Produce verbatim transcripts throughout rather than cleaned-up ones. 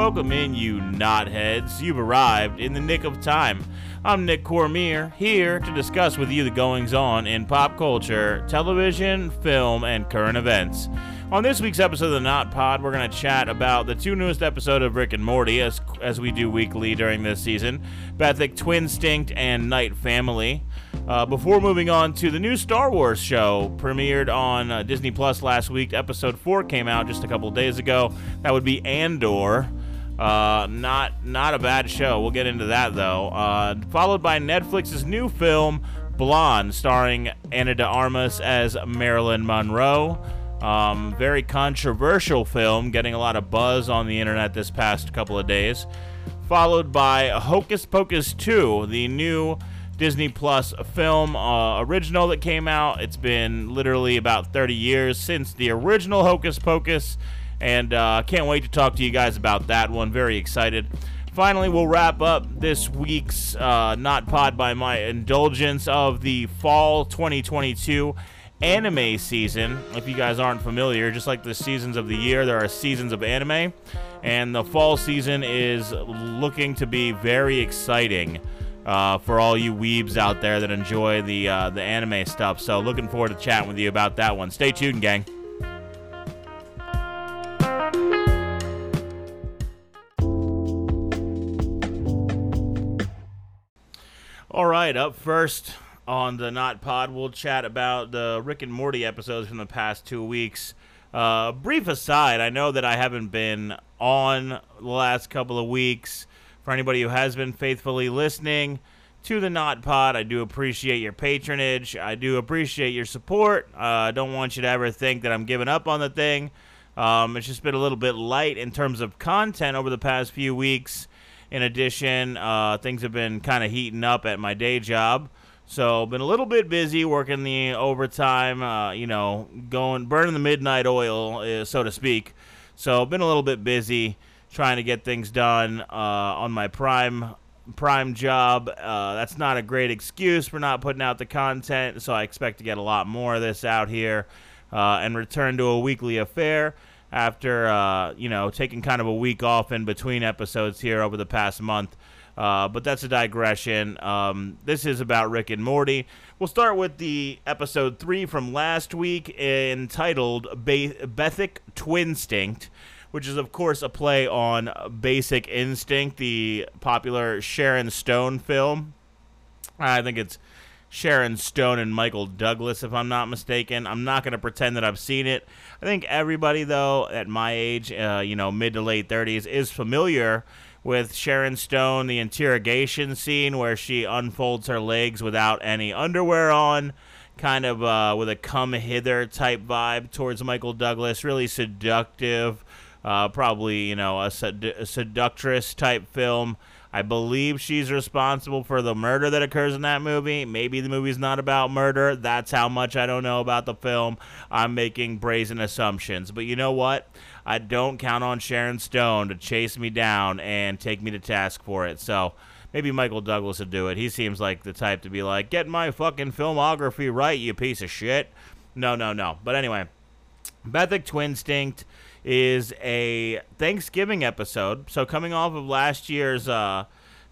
Welcome in, you knotheads. You've arrived in the nick of time. I'm Nick Cormier, here to discuss with you the goings-on in pop culture, television, film, and current events. On this week's episode of The Knot Pod, we're going to chat about the two newest episodes of Rick and Morty, as as we do weekly during this season, Bethic Twinstinct and Night Family, uh, before moving on to the new Star Wars show, premiered on uh, Disney Plus last week. Episode four came out just a couple days ago. That would be Andor. Uh, not, not a bad show. We'll get into that, though. Uh, followed by Netflix's new film, Blonde, starring Ana de Armas as Marilyn Monroe. Um, very controversial film, getting a lot of buzz on the internet this past couple of days. Followed by Hocus Pocus two, the new Disney Plus film uh, original that came out. It's been literally about thirty years since the original Hocus Pocus, and uh, can't wait to talk to you guys about that one. Very excited. Finally, we'll wrap up this week's uh, Knot Pod by my indulgence of the fall twenty twenty-two anime season. If you guys aren't familiar, just like the seasons of the year, there are seasons of anime, and the fall season is looking to be very exciting uh, for all you weebs out there that enjoy the uh, the anime stuff. So looking forward to chatting with you about that one. Stay tuned, gang. All right, up first on the Knot Pod, we'll chat about the Rick and Morty episodes from the past two weeks. Uh, brief aside, I know that I haven't been on the last couple of weeks. For anybody who has been faithfully listening to the Knot Pod, I do appreciate your patronage. I do appreciate your support. I uh, don't want you to ever think that I'm giving up on the thing. Um, it's just been a little bit light in terms of content over the past few weeks. In addition, uh, things have been kind of heating up at my day job. So, been a little bit busy working the overtime, uh, you know, going burning the midnight oil, uh, so to speak. So, been a little bit busy trying to get things done uh, on my prime prime job. Uh, that's not a great excuse for not putting out the content, so I expect to get a lot more of this out here uh, and return to a weekly affair after, uh, you know, taking kind of a week off in between episodes here over the past month. Uh, but that's a digression. Um, this is about Rick and Morty. We'll start with the episode three from last week, entitled Be- Bethic Twinstinct, which is, of course, a play on Basic Instinct, the popular Sharon Stone film. I think it's Sharon Stone and Michael Douglas, if I'm not mistaken. I'm not going to pretend that I've seen it. I think everybody, though, at my age, uh, you know, mid to late thirties, is familiar with Sharon Stone, the interrogation scene where she unfolds her legs without any underwear on, kind of uh, with a come hither type vibe towards Michael Douglas, really seductive, uh, probably, you know, a, sed- a seductress type film. I believe she's responsible for the murder that occurs in that movie. Maybe the movie's not about murder. That's how much I don't know about the film. I'm making brazen assumptions. But you know what? I don't count on Sharon Stone to chase me down and take me to task for it. So maybe Michael Douglas would do it. He seems like the type to be like, get my fucking filmography right, you piece of shit. No, no, no. But anyway, Bethic Twinstinct is a Thanksgiving episode, so coming off of last year's uh,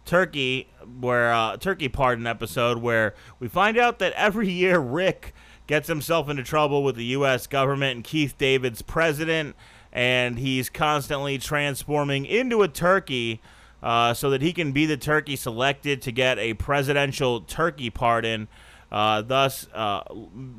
turkey where uh, turkey pardon episode, where we find out that every year Rick gets himself into trouble with the U S government and Keith David's president, and he's constantly transforming into a turkey uh, so that he can be the turkey selected to get a presidential turkey pardon, Uh, thus uh,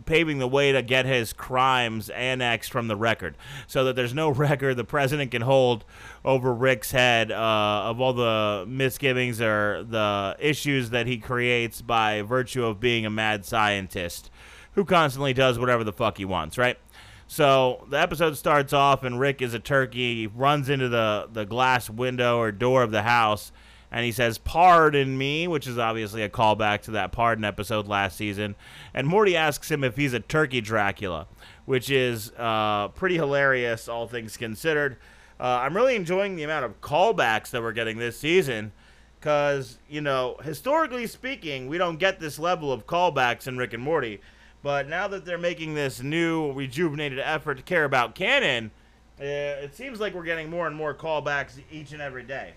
paving the way to get his crimes annexed from the record, so that there's no record the president can hold over Rick's head uh, of all the misgivings or the issues that he creates by virtue of being a mad scientist who constantly does whatever the fuck he wants, right? So the episode starts off and Rick is a turkey. He runs into the, the glass window or door of the house, and he says, pardon me, which is obviously a callback to that pardon episode last season. And Morty asks him if he's a turkey Dracula, which is uh, pretty hilarious, all things considered. Uh, I'm really enjoying the amount of callbacks that we're getting this season because, you know, historically speaking, we don't get this level of callbacks in Rick and Morty. But now that they're making this new rejuvenated effort to care about canon, Uh, it seems like we're getting more and more callbacks each and every day,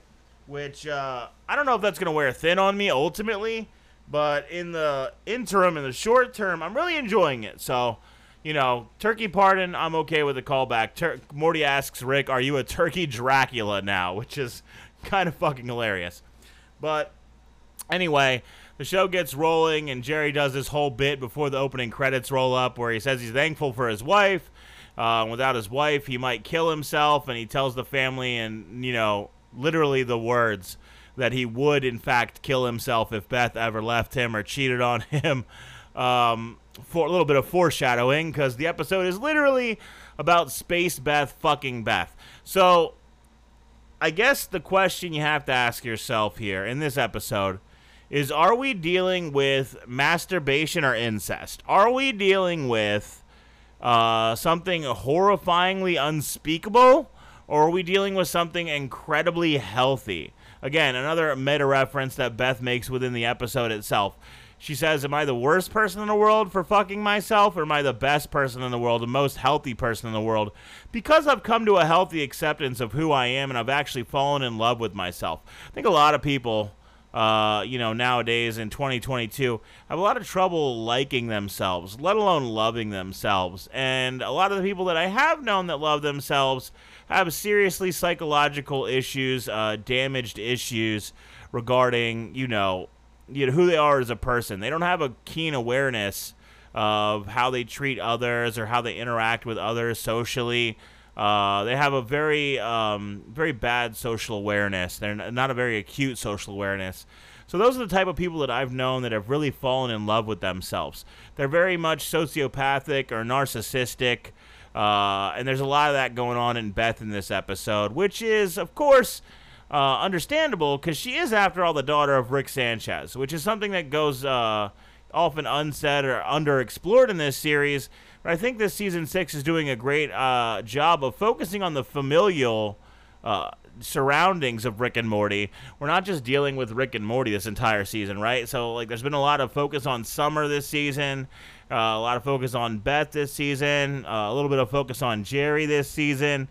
which uh, I don't know if that's going to wear thin on me ultimately, but in the interim, in the short term, I'm really enjoying it. So, you know, Turkey Pardon, I'm okay with the callback. Tur- Morty asks Rick, are you a turkey Dracula now? Which is kind of fucking hilarious. But anyway, the show gets rolling and Jerry does this whole bit before the opening credits roll up where he says he's thankful for his wife. Uh, without his wife, he might kill himself, and he tells the family and, you know, literally the words that he would, in fact, kill himself if Beth ever left him or cheated on him. Um, for a little bit of foreshadowing, because the episode is literally about Space Beth fucking Beth. So I guess the question you have to ask yourself here in this episode is, are we dealing with masturbation or incest? Are we dealing with Uh, something horrifyingly unspeakable, or are we dealing with something incredibly healthy? Again, another meta reference that Beth makes within the episode itself. She says, am I the worst person in the world for fucking myself, or am I the best person in the world, the most healthy person in the world? Because I've come to a healthy acceptance of who I am, and I've actually fallen in love with myself. I think a lot of people, uh, you know, nowadays in twenty twenty-two, have a lot of trouble liking themselves, let alone loving themselves. And a lot of the people that I have known that love themselves have seriously psychological issues, uh, damaged issues regarding, you know, you know, who they are as a person. They don't have a keen awareness of how they treat others or how they interact with others socially. Uh, they have a very, um, very bad social awareness. They're not a very acute social awareness. So those are the type of people that I've known that have really fallen in love with themselves. They're very much sociopathic or narcissistic. Uh, and there's a lot of that going on in Beth in this episode, which is, of course, uh, understandable because she is, after all, the daughter of Rick Sanchez, which is something that goes uh, often unsaid or underexplored in this series. I think this season six is doing a great uh, job of focusing on the familial uh, surroundings of Rick and Morty. We're not just dealing with Rick and Morty this entire season, right? So, like, there's been a lot of focus on Summer this season, uh, a lot of focus on Beth this season, uh, a little bit of focus on Jerry this season.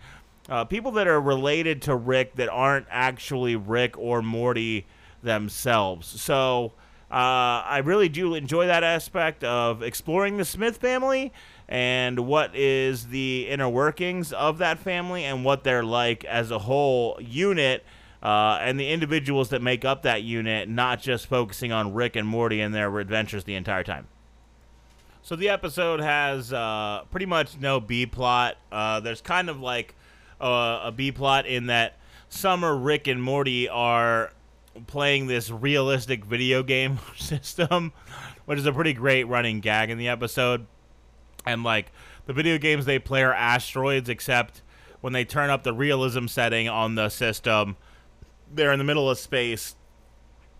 Uh, people that are related to Rick that aren't actually Rick or Morty themselves. So, uh, I really do enjoy that aspect of exploring the Smith family and what is the inner workings of that family and what they're like as a whole unit, uh, and the individuals that make up that unit, not just focusing on Rick and Morty and their adventures the entire time. So the episode has uh, pretty much no B-plot. Uh, there's kind of like a, a B-plot in that Summer, Rick, and Morty are playing this realistic video game system, which is a pretty great running gag in the episode. And, like, the video games they play are asteroids, except when they turn up the realism setting on the system, they're in the middle of space,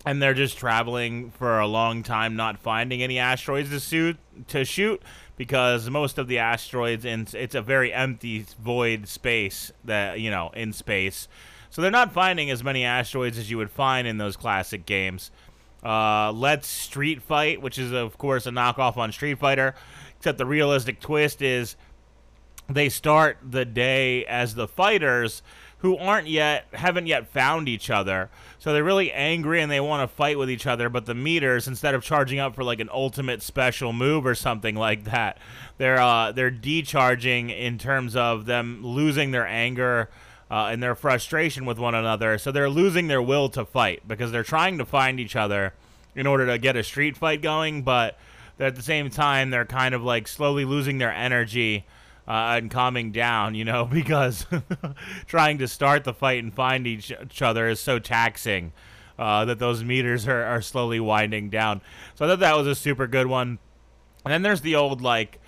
and they're just traveling for a long time, not finding any asteroids to shoot, to shoot because most of the asteroids, in it's a very empty void space that, you know, in space. So they're not finding as many asteroids as you would find in those classic games. Uh, Let's Street Fight, which is, of course, a knockoff on Street Fighter, except the realistic twist is they start the day as the fighters who aren't yet, haven't yet found each other. So they're really angry and they want to fight with each other, but the meters, instead of charging up for like an ultimate special move or something like that, they're uh, they're decharging in terms of them losing their anger uh, and their frustration with one another. So they're losing their will to fight because they're trying to find each other in order to get a street fight going, but at the same time, they're kind of like slowly losing their energy uh, and calming down, you know, because trying to start the fight and find each, each other is so taxing uh, that those meters are, are slowly winding down. So I thought that was a super good one. And then there's the old, like,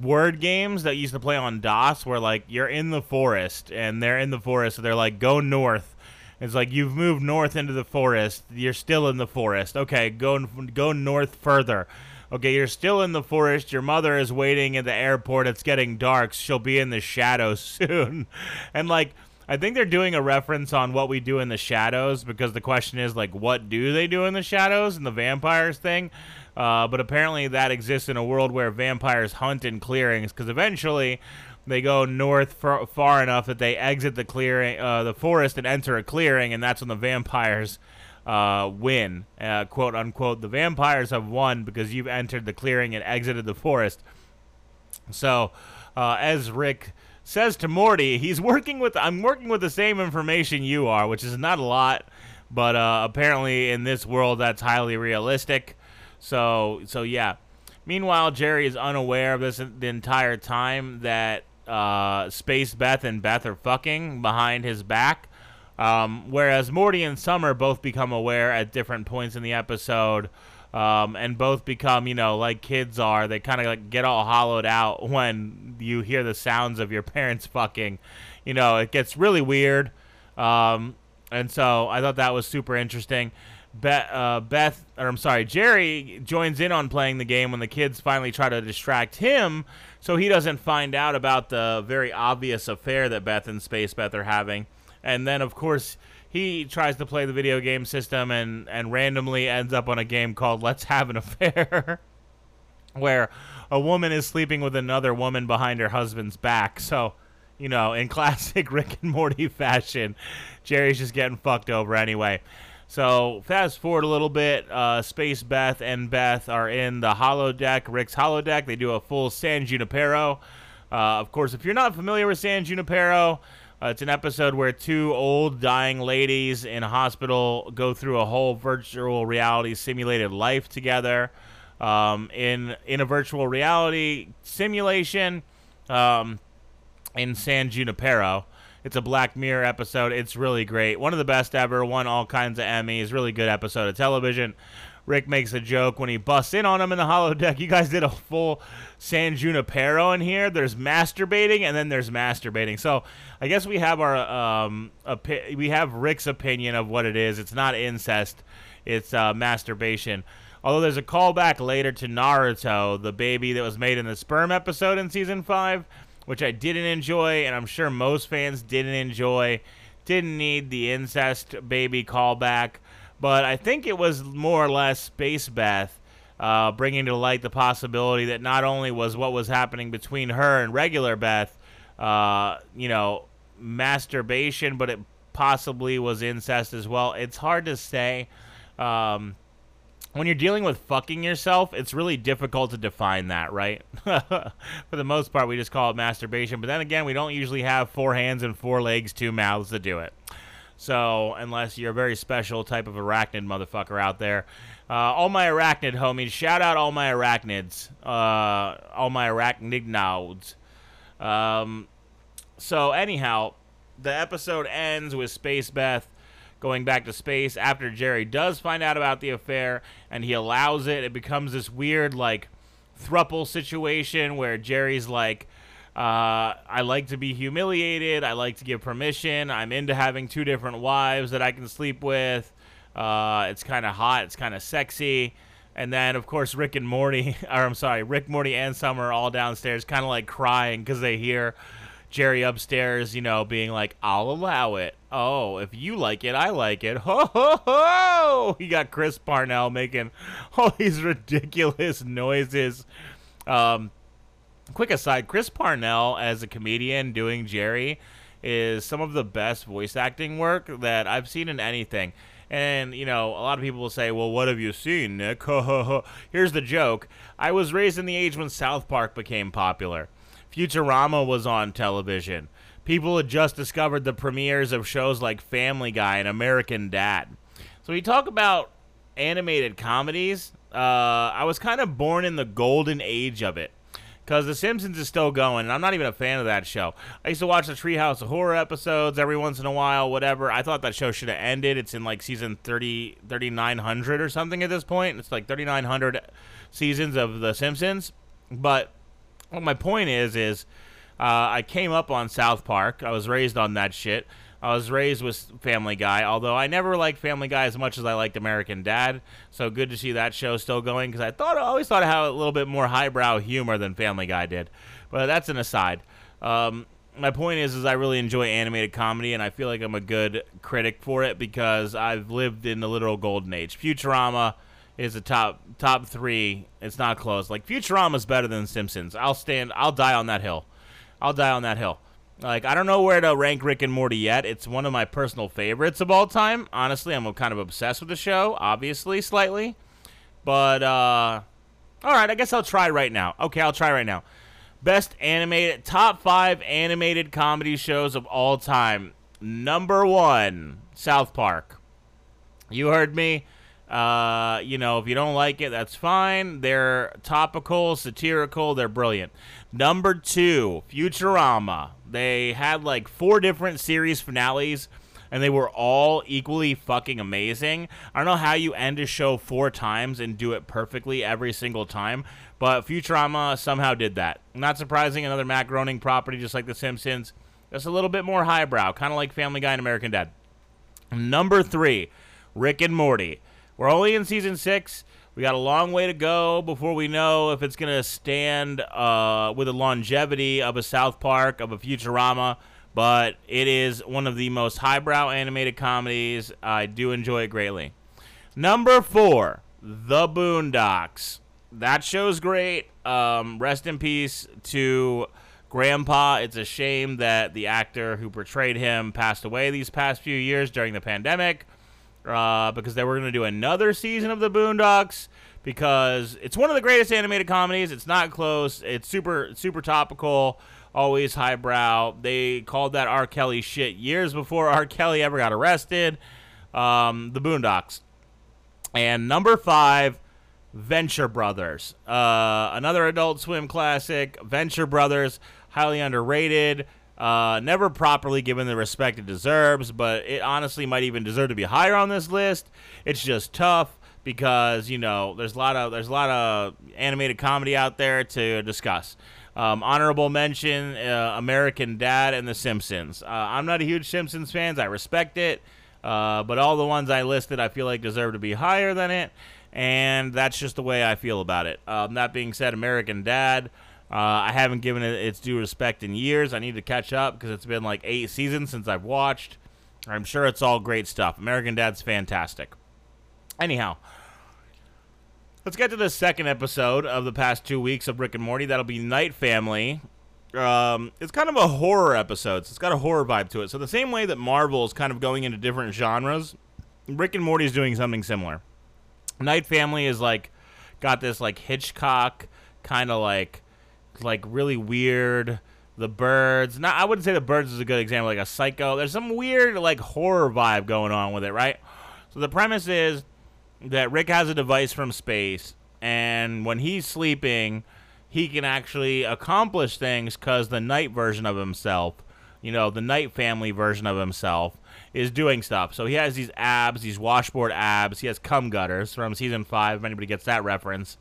word games that used to play on DOS where, like, you're in the forest and they're in the forest. So they're like, go north. It's like, you've moved north into the forest. You're still in the forest. Okay, go go north further. Okay, you're still in the forest. Your mother is waiting at the airport. It's getting dark. She'll be in the shadows soon. And, like, I think they're doing a reference on What We Do in the Shadows, because the question is, like, what do they do in the shadows, and the vampires thing? Uh, but apparently that exists in a world where vampires hunt in clearings, because eventually they go north far, far enough that they exit the clearing, uh, the forest, and enter a clearing, and that's when the vampires uh, win. Uh, quote, unquote, the vampires have won because you've entered the clearing and exited the forest. So, uh, as Rick says to Morty, he's working with, I'm working with the same information you are, which is not a lot, but uh, apparently in this world that's highly realistic. So, so yeah. Meanwhile, Jerry is unaware of this the entire time that uh, Space Beth and Beth are fucking behind his back, um, whereas Morty and Summer both become aware at different points in the episode, um, and both become, you know, like kids are. They kind of like get all hollowed out when you hear the sounds of your parents fucking. You know, it gets really weird, um, and so I thought that was super interesting. Beth, uh, Beth, or I'm sorry, Jerry joins in on playing the game when the kids finally try to distract him so he doesn't find out about the very obvious affair that Beth and Space Beth are having. And then, of course, he tries to play the video game system and, and randomly ends up on a game called Let's Have an Affair, where a woman is sleeping with another woman behind her husband's back. So, you know, in classic Rick and Morty fashion, Jerry's just getting fucked over anyway. So, fast forward a little bit, uh, Space Beth and Beth are in the holodeck, Rick's holodeck. They do a full San Junipero. Uh, of course, if you're not familiar with San Junipero, uh, it's an episode where two old dying ladies in a hospital go through a whole virtual reality simulated life together. Um, in, in a virtual reality simulation um, in San Junipero. It's a Black Mirror episode. It's really great. One of the best ever. Won all kinds of Emmys. Really good episode of television. Rick makes a joke when he busts in on him in the holodeck. You guys did a full San Junipero in here. There's masturbating, and then there's masturbating. So I guess we have our um opi- we have Rick's opinion of what it is. It's not incest. It's uh, masturbation. Although there's a callback later to Naruto, the baby that was made in the sperm episode in season five. Which I didn't enjoy, and I'm sure most fans didn't enjoy. Didn't need the incest baby callback. But I think it was more or less Space Beth uh, bringing to light the possibility that not only was what was happening between her and regular Beth, uh, you know, masturbation, but it possibly was incest as well. It's hard to say. Um, When you're dealing with fucking yourself, it's really difficult to define that, right? For the most part, we just call it masturbation. But then again, we don't usually have four hands and four legs, two mouths to do it. So, unless you're a very special type of arachnid motherfucker out there. Uh, all my arachnid homies. Shout out all my arachnids. Uh, all my arachnidnauds. Um, so, anyhow, the episode ends with Space Beth going back to space after Jerry does find out about the affair, and he allows it. It becomes this weird, like, throuple situation where Jerry's like, uh, I like to be humiliated. I like to give permission. I'm into having two different wives that I can sleep with. Uh, it's kind of hot. It's kind of sexy. And then, of course, Rick and Morty, or I'm sorry, Rick, Morty, and Summer are all downstairs kind of, like, crying because they hear Jerry upstairs, you know, being like, I'll allow it. Oh, if you like it, I like it. Ho, ho, ho! You got Chris Parnell making all these ridiculous noises. Um, quick aside, Chris Parnell as a comedian doing Jerry is some of the best voice acting work that I've seen in anything. And, you know, a lot of people will say, well, what have you seen, Nick? Ho, ho, ho. Here's the joke. I was raised in the age when South Park became popular. Futurama was on television. People had just discovered the premieres of shows like Family Guy and American Dad. So we talk about animated comedies. Uh, I was kind of born in the golden age of it because The Simpsons is still going, and I'm not even a fan of that show. I used to watch the Treehouse of Horror episodes every once in a while, whatever. I thought that show should have ended. It's in like season thirty, thirty-nine hundred or something at this point. It's like thirty-nine hundred seasons of The Simpsons. But what my point is, is uh, I came up on South Park. I was raised on that shit. I was raised with Family Guy, although I never liked Family Guy as much as I liked American Dad. So good to see that show still going, because I thought I always thought it had a little bit more highbrow humor than Family Guy did. But that's an aside. Um, my point is, is I really enjoy animated comedy, and I feel like I'm a good critic for it because I've lived in the literal golden age. Futurama is a top top three. It's not close. Like, Futurama's better than The Simpsons. I'll stand. I'll die on that hill. I'll die on that hill. Like, I don't know where to rank Rick and Morty yet. It's one of my personal favorites of all time. Honestly, I'm kind of obsessed with the show, obviously, slightly. But, uh, all right, I guess I'll try right now. Okay, I'll try right now. Best animated, top five animated comedy shows of all time. Number one, South Park. You heard me. Uh, you know, if you don't like it, that's fine. They're topical, satirical. They're brilliant. Number two, Futurama. They had like four different series finales, and they were all equally fucking amazing. I don't know how you end a show four times and do it perfectly every single time, but Futurama somehow did that. Not surprising, another macaroning property just like The Simpsons. Just a little bit more highbrow, kind of like Family Guy and American Dad. Number three, Rick and Morty. We're only in season six. We got a long way to go before we know if it's going to stand uh, with the longevity of a South Park, of a Futurama, but it is one of the most highbrow animated comedies. I do enjoy it greatly. Number four, The Boondocks. That show's great. Um, rest in peace to Grandpa. It's a shame that the actor who portrayed him passed away these past few years during the pandemic. Uh, because they were going to do another season of The Boondocks because it's one of the greatest animated comedies. It's not close. It's super, super topical, always highbrow. They called that R. Kelly shit years before R. Kelly ever got arrested. Um, The Boondocks. And number five, Venture Brothers. Uh, another Adult Swim classic. Venture Brothers, highly underrated. Uh, never properly given the respect it deserves, but it honestly might even deserve to be higher on this list. It's just tough because, you know, there's a lot of there's a lot of animated comedy out there to discuss. Um, honorable mention, uh, American Dad and The Simpsons. Uh, I'm not a huge Simpsons fan. I respect it, uh, but all the ones I listed I feel like deserve to be higher than it, and that's just the way I feel about it. Um, that being said, American Dad... Uh, I haven't given it its due respect in years. I need to catch up because it's been like eight seasons since I've watched. I'm sure it's all great stuff. American Dad's fantastic. Anyhow, let's get to the second episode of the past two weeks of Rick and Morty. That'll be Night Family. Um, it's kind of a horror episode, so it's got a horror vibe to it. So the same way that Marvel is kind of going into different genres, Rick and Morty is doing something similar. Night Family is like got this like Hitchcock kind of like like really weird, The Birds. Not, I wouldn't say The Birds is a good example, like a Psycho. There's some weird like horror vibe going on with it, right? So the premise is that Rick has a device from space, and when he's sleeping, he can actually accomplish things because the night version of himself, you know, the Night Family version of himself is doing stuff. So he has these abs, these washboard abs. He has cum gutters from season five, if anybody gets that reference.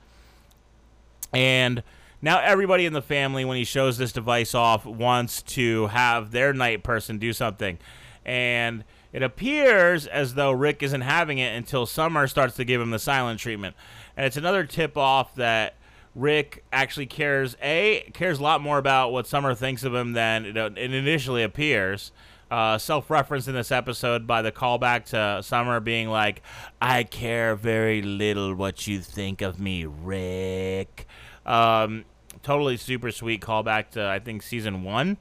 And now everybody in the family, when he shows this device off, wants to have their night person do something. And it appears as though Rick isn't having it until Summer starts to give him the silent treatment. And it's another tip-off that Rick actually cares, A, cares a lot more about what Summer thinks of him than it initially appears. Uh, self-referenced in this episode by the callback to Summer being like, "I care very little what you think of me, Rick." Um... Totally super sweet callback to, I think, season one.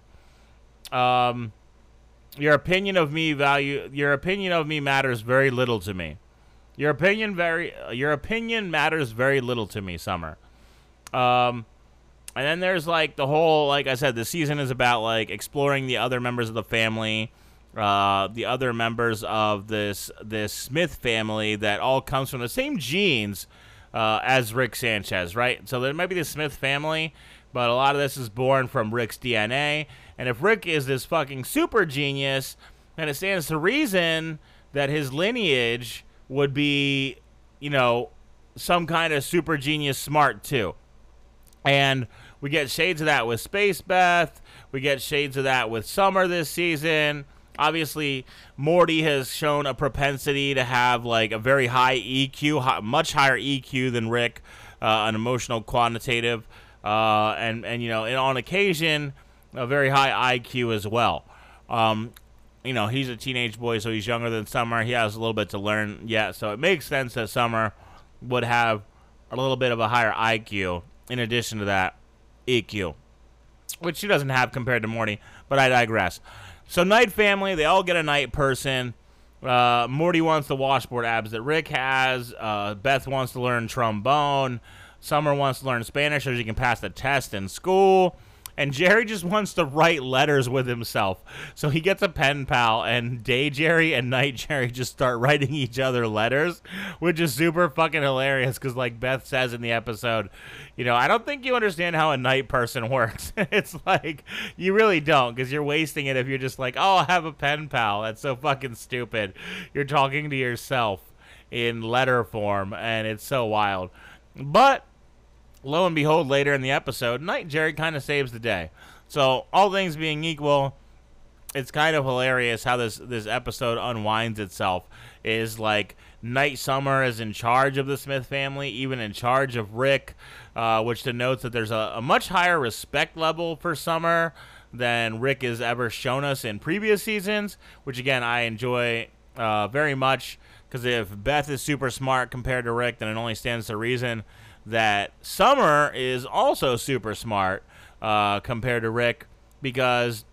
Um, your opinion of me value. Your opinion of me matters very little to me. Your opinion very. Your opinion matters very little to me, Summer. Um, and then there's like the whole, like I said, the season is about like exploring the other members of the family, uh, the other members of this this Smith family that all comes from the same genes. Uh, as Rick Sanchez, right? So there might be the Smith family, but a lot of this is born from Rick's D N A. And if Rick is this fucking super genius, then it stands to reason that his lineage would be, you know, some kind of super genius smart too. And we get shades of that with Space Beth. We get shades of that with Summer this season. Obviously, Morty has shown a propensity to have, like, a very high E Q, high, much higher E Q than Rick, uh, an emotional quantitative. Uh, and, and, you know, and on occasion, a very high I Q as well. Um, you know, he's a teenage boy, so he's younger than Summer. He has a little bit to learn yet, so it makes sense that Summer would have a little bit of a higher I Q in addition to that E Q, which she doesn't have compared to Morty, but I digress. So Night Family, they all get a night person. Uh, Morty wants the washboard abs that Rick has. Uh, Beth wants to learn trombone. Summer wants to learn Spanish so she can pass the test in school. And Jerry just wants to write letters with himself. So he gets a pen pal, and Day Jerry and Night Jerry just start writing each other letters, which is super fucking hilarious because, like Beth says in the episode, you know, I don't think you understand how a night person works. It's like, you really don't, because you're wasting it if you're just like, oh, I have a pen pal. That's so fucking stupid. You're talking to yourself in letter form, and it's so wild. But lo and behold, later in the episode, Night Jerry kind of saves the day. So, all things being equal, it's kind of hilarious how this, this episode unwinds itself. It is like Night Summer is in charge of the Smith family, even in charge of Rick, uh, which denotes that there's a, a much higher respect level for Summer than Rick has ever shown us in previous seasons, which, again, I enjoy uh, very much, because if Beth is super smart compared to Rick, then it only stands to reason that Summer is also super smart uh, compared to Rick, because,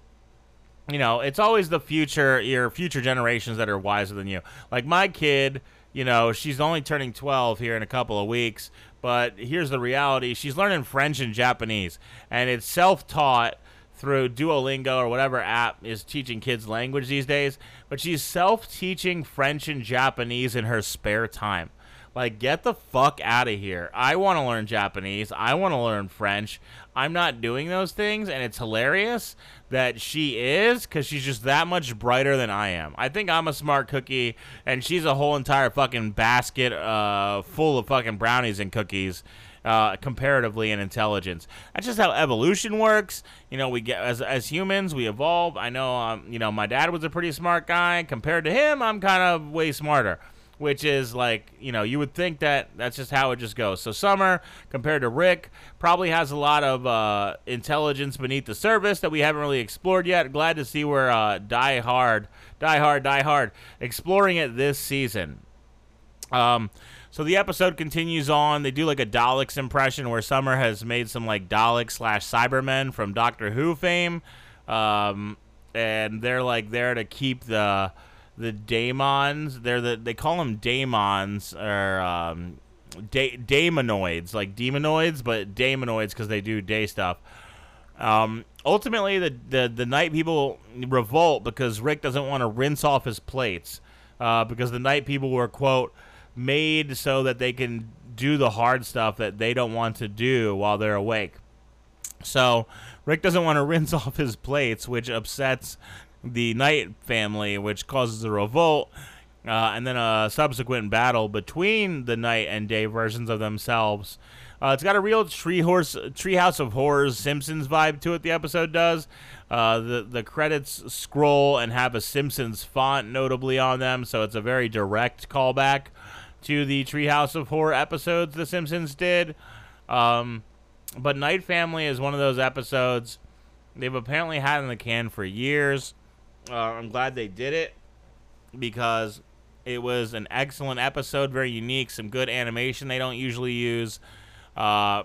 you know, it's always the future, your future generations that are wiser than you. Like my kid, you know, she's only turning twelve here in a couple of weeks, but here's the reality. She's learning French and Japanese, and it's self-taught through Duolingo or whatever app is teaching kids language these days, but she's self-teaching French and Japanese in her spare time. Like, get the fuck out of here. I want to learn Japanese. I want to learn French. I'm not doing those things, and it's hilarious that she is, because she's just that much brighter than I am. I think I'm a smart cookie, and she's a whole entire fucking basket uh, full of fucking brownies and cookies, uh, comparatively in intelligence. That's just how evolution works. You know, we get as as humans, we evolve. I know, um, you know, my dad was a pretty smart guy. Compared to him, I'm kind of way smarter. Which is like, you know, you would think that that's just how it just goes. So Summer, compared to Rick, probably has a lot of uh, intelligence beneath the surface that we haven't really explored yet. Glad to see we're uh, die hard, die hard, die hard, exploring it this season. Um, so the episode continues on. They do like a Daleks impression where Summer has made some like Dalek slash Cybermen from Doctor Who fame. Um, and they're like there to keep the... The daemons, they're the they call them daemons or um, da- daemonoids, like demonoids, but daemonoids because they do day stuff. Um, ultimately, the, the the night people revolt because Rick doesn't want to rinse off his plates uh, because the night people were, quote, made so that they can do the hard stuff that they don't want to do while they're awake. So Rick doesn't want to rinse off his plates, which upsets the Night Family, which causes a revolt, uh, and then a subsequent battle between the night and day versions of themselves. Uh, it's got a real tree horse, Treehouse of Horror Simpsons vibe to it, the episode does. Uh, the, the credits scroll and have a Simpsons font notably on them, so it's a very direct callback to the Treehouse of Horror episodes the Simpsons did. Um, but Night Family is one of those episodes they've apparently had in the can for years. Uh, I'm glad they did it because it was an excellent episode, very unique, some good animation they don't usually use. Uh,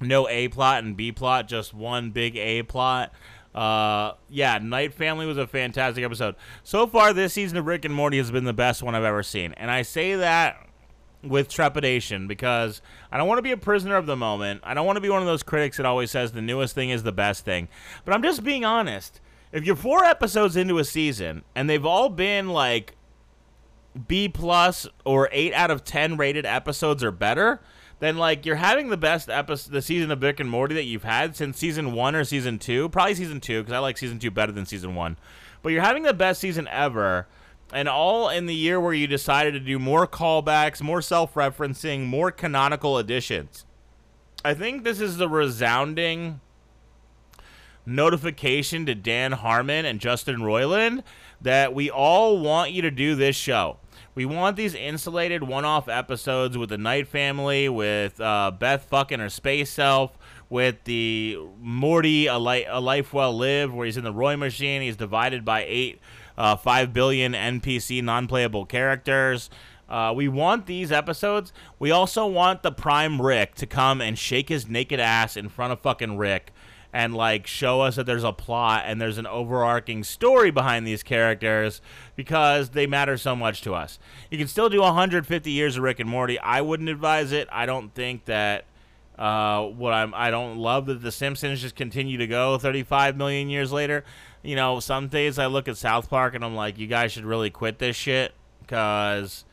no A-plot and B-plot, just one big A-plot. Uh, yeah, Night Family was a fantastic episode. So far this season of Rick and Morty has been the best one I've ever seen, and I say that with trepidation because I don't want to be a prisoner of the moment. I don't want to be one of those critics that always says the newest thing is the best thing, but I'm just being honest. If you're four episodes into a season and they've all been like B plus or eight out of ten rated episodes or better, then like you're having the best episode, the season of Rick and Morty that you've had since season one or season two, probably season two because I like season two better than season one. But you're having the best season ever, and all in the year where you decided to do more callbacks, more self-referencing, more canonical additions. I think this is the resounding notification to Dan Harmon and Justin Roiland that we all want you to do this show. We want these insulated one-off episodes with the Night Family, with uh, Beth fucking her space self, with the Morty, A Life Well Lived, where he's in the Roy machine. He's divided by eight, uh, five billion N P C non-playable characters. Uh, we want these episodes. We also want the Prime Rick to come and shake his naked ass in front of fucking Rick and, like, show us that there's a plot and there's an overarching story behind these characters because they matter so much to us. You can still do one hundred fifty years of Rick and Morty. I wouldn't advise it. I don't think that uh, what I'm, I don't love that The Simpsons just continue to go thirty-five million years later. You know, some days I look at South Park and I'm like, you guys should really quit this shit because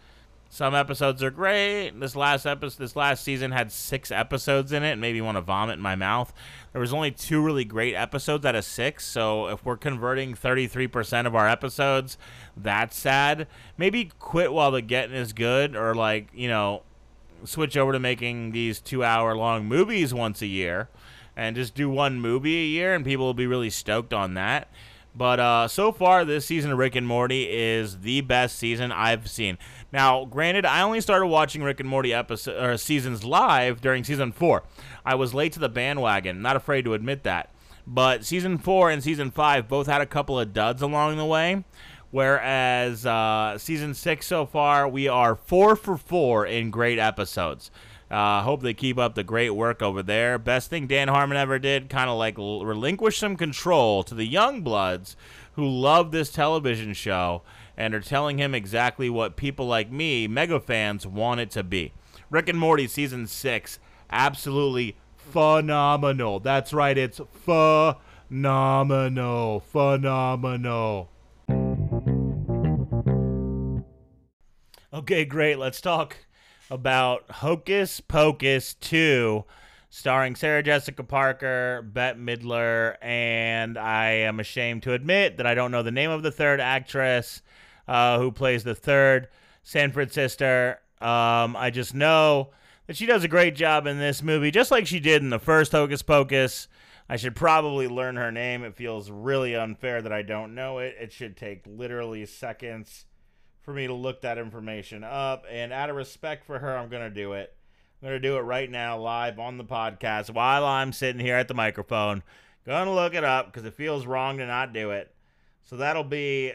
some episodes are great. This last episode, this last season had six episodes in it, and made me want to vomit in my mouth. There was only two really great episodes out of six, so if we're converting thirty-three percent of our episodes, that's sad. Maybe quit while the getting is good, or, like, you know, switch over to making these two-hour-long movies once a year, and just do one movie a year, and people will be really stoked on that. But uh, so far, this season of Rick and Morty is the best season I've seen. Now, granted, I only started watching Rick and Morty episode, or seasons live during season four. I was late to the bandwagon. Not afraid to admit that. But season four and season five both had a couple of duds along the way. Whereas uh, season six so far, we are four for four in great episodes. I uh, hope they keep up the great work over there. Best thing Dan Harmon ever did, kind of like l- relinquish some control to the young bloods who love this television show and are telling him exactly what people like me, mega fans, want it to be. Rick and Morty Season six, absolutely phenomenal. That's right, it's phenomenal, phenomenal. Okay, great, let's talk about Hocus Pocus two, starring Sarah Jessica Parker, Bette Midler, and I am ashamed to admit that I don't know the name of the third actress uh, who plays the third Sanford sister. Um, I just know that she does a great job in this movie, just like she did in the first Hocus Pocus. I should probably learn her name. It feels really unfair that I don't know it. It should take literally seconds for me to look that information up, and out of respect for her, I'm going to do it. I'm going to do it right now, live on the podcast, while I'm sitting here at the microphone. Going to look it up, because it feels wrong to not do it. So that'll be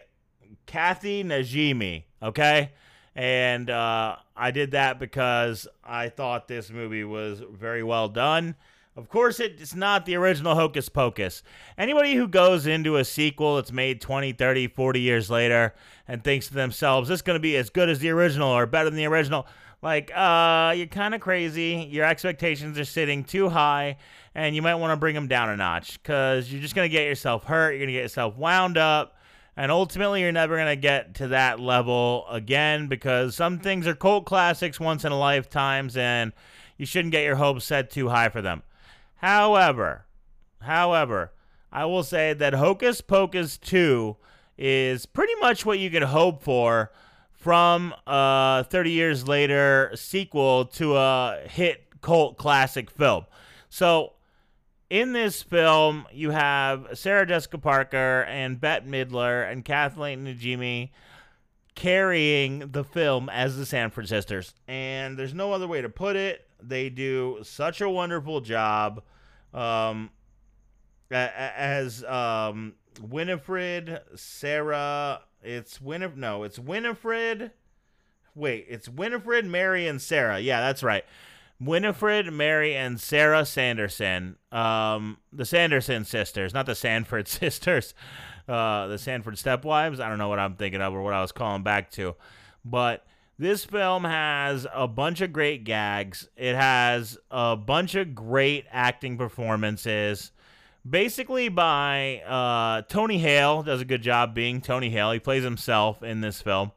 Kathy Najimy, okay? And uh, I did that because I thought this movie was very well done. Of course, it's not the original Hocus Pocus. Anybody who goes into a sequel that's made twenty, thirty, forty years later and thinks to themselves, this is going to be as good as the original or better than the original, like, uh, you're kind of crazy. Your expectations are sitting too high, and you might want to bring them down a notch because you're just going to get yourself hurt. You're going to get yourself wound up, and ultimately you're never going to get to that level again because some things are cult classics, once in a lifetimes, and you shouldn't get your hopes set too high for them. However, however, I will say that Hocus Pocus two is pretty much what you could hope for from a thirty years later sequel to a hit cult classic film. So in this film, you have Sarah Jessica Parker and Bette Midler and Kathleen Najimy carrying the film as the Sanford sisters. And there's no other way to put it. They do such a wonderful job um, as um, Winifred, Sarah, it's Winif- no, it's Winifred, wait, it's Winifred, Mary, and Sarah. Yeah, that's right. Winifred, Mary, and Sarah Sanderson, um, the Sanderson sisters, not the Sanford sisters, uh, the Sanford stepwives. I don't know what I'm thinking of or what I was calling back to, but this film has a bunch of great gags. It has a bunch of great acting performances, basically by uh, Tony Hale. Does a good job being Tony Hale. He plays himself in this film.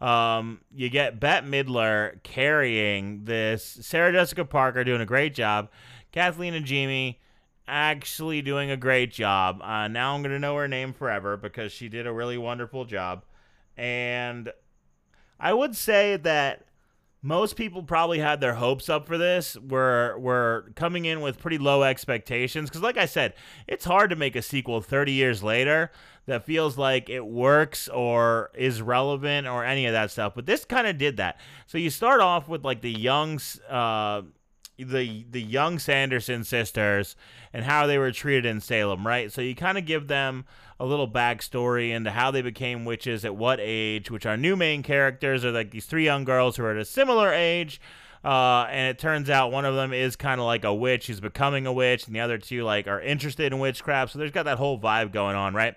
Um, you get Bette Midler carrying this, Sarah Jessica Parker doing a great job, Kathleen Najimy actually doing a great job. Uh, now I'm going to know her name forever because she did a really wonderful job. And I would say that most people probably had their hopes up for this, were were coming in with pretty low expectations. Because like I said, it's hard to make a sequel thirty years later that feels like it works or is relevant or any of that stuff. But this kind of did that. So you start off with like the young uh, the the young Sanderson sisters and how they were treated in Salem, right? So you kind of give them a little backstory into how they became witches at what age, which our new main characters are like these three young girls who are at a similar age. Uh, and it turns out one of them is kind of like a witch who's becoming a witch, and the other two like are interested in witchcraft. So there's got that whole vibe going on, right?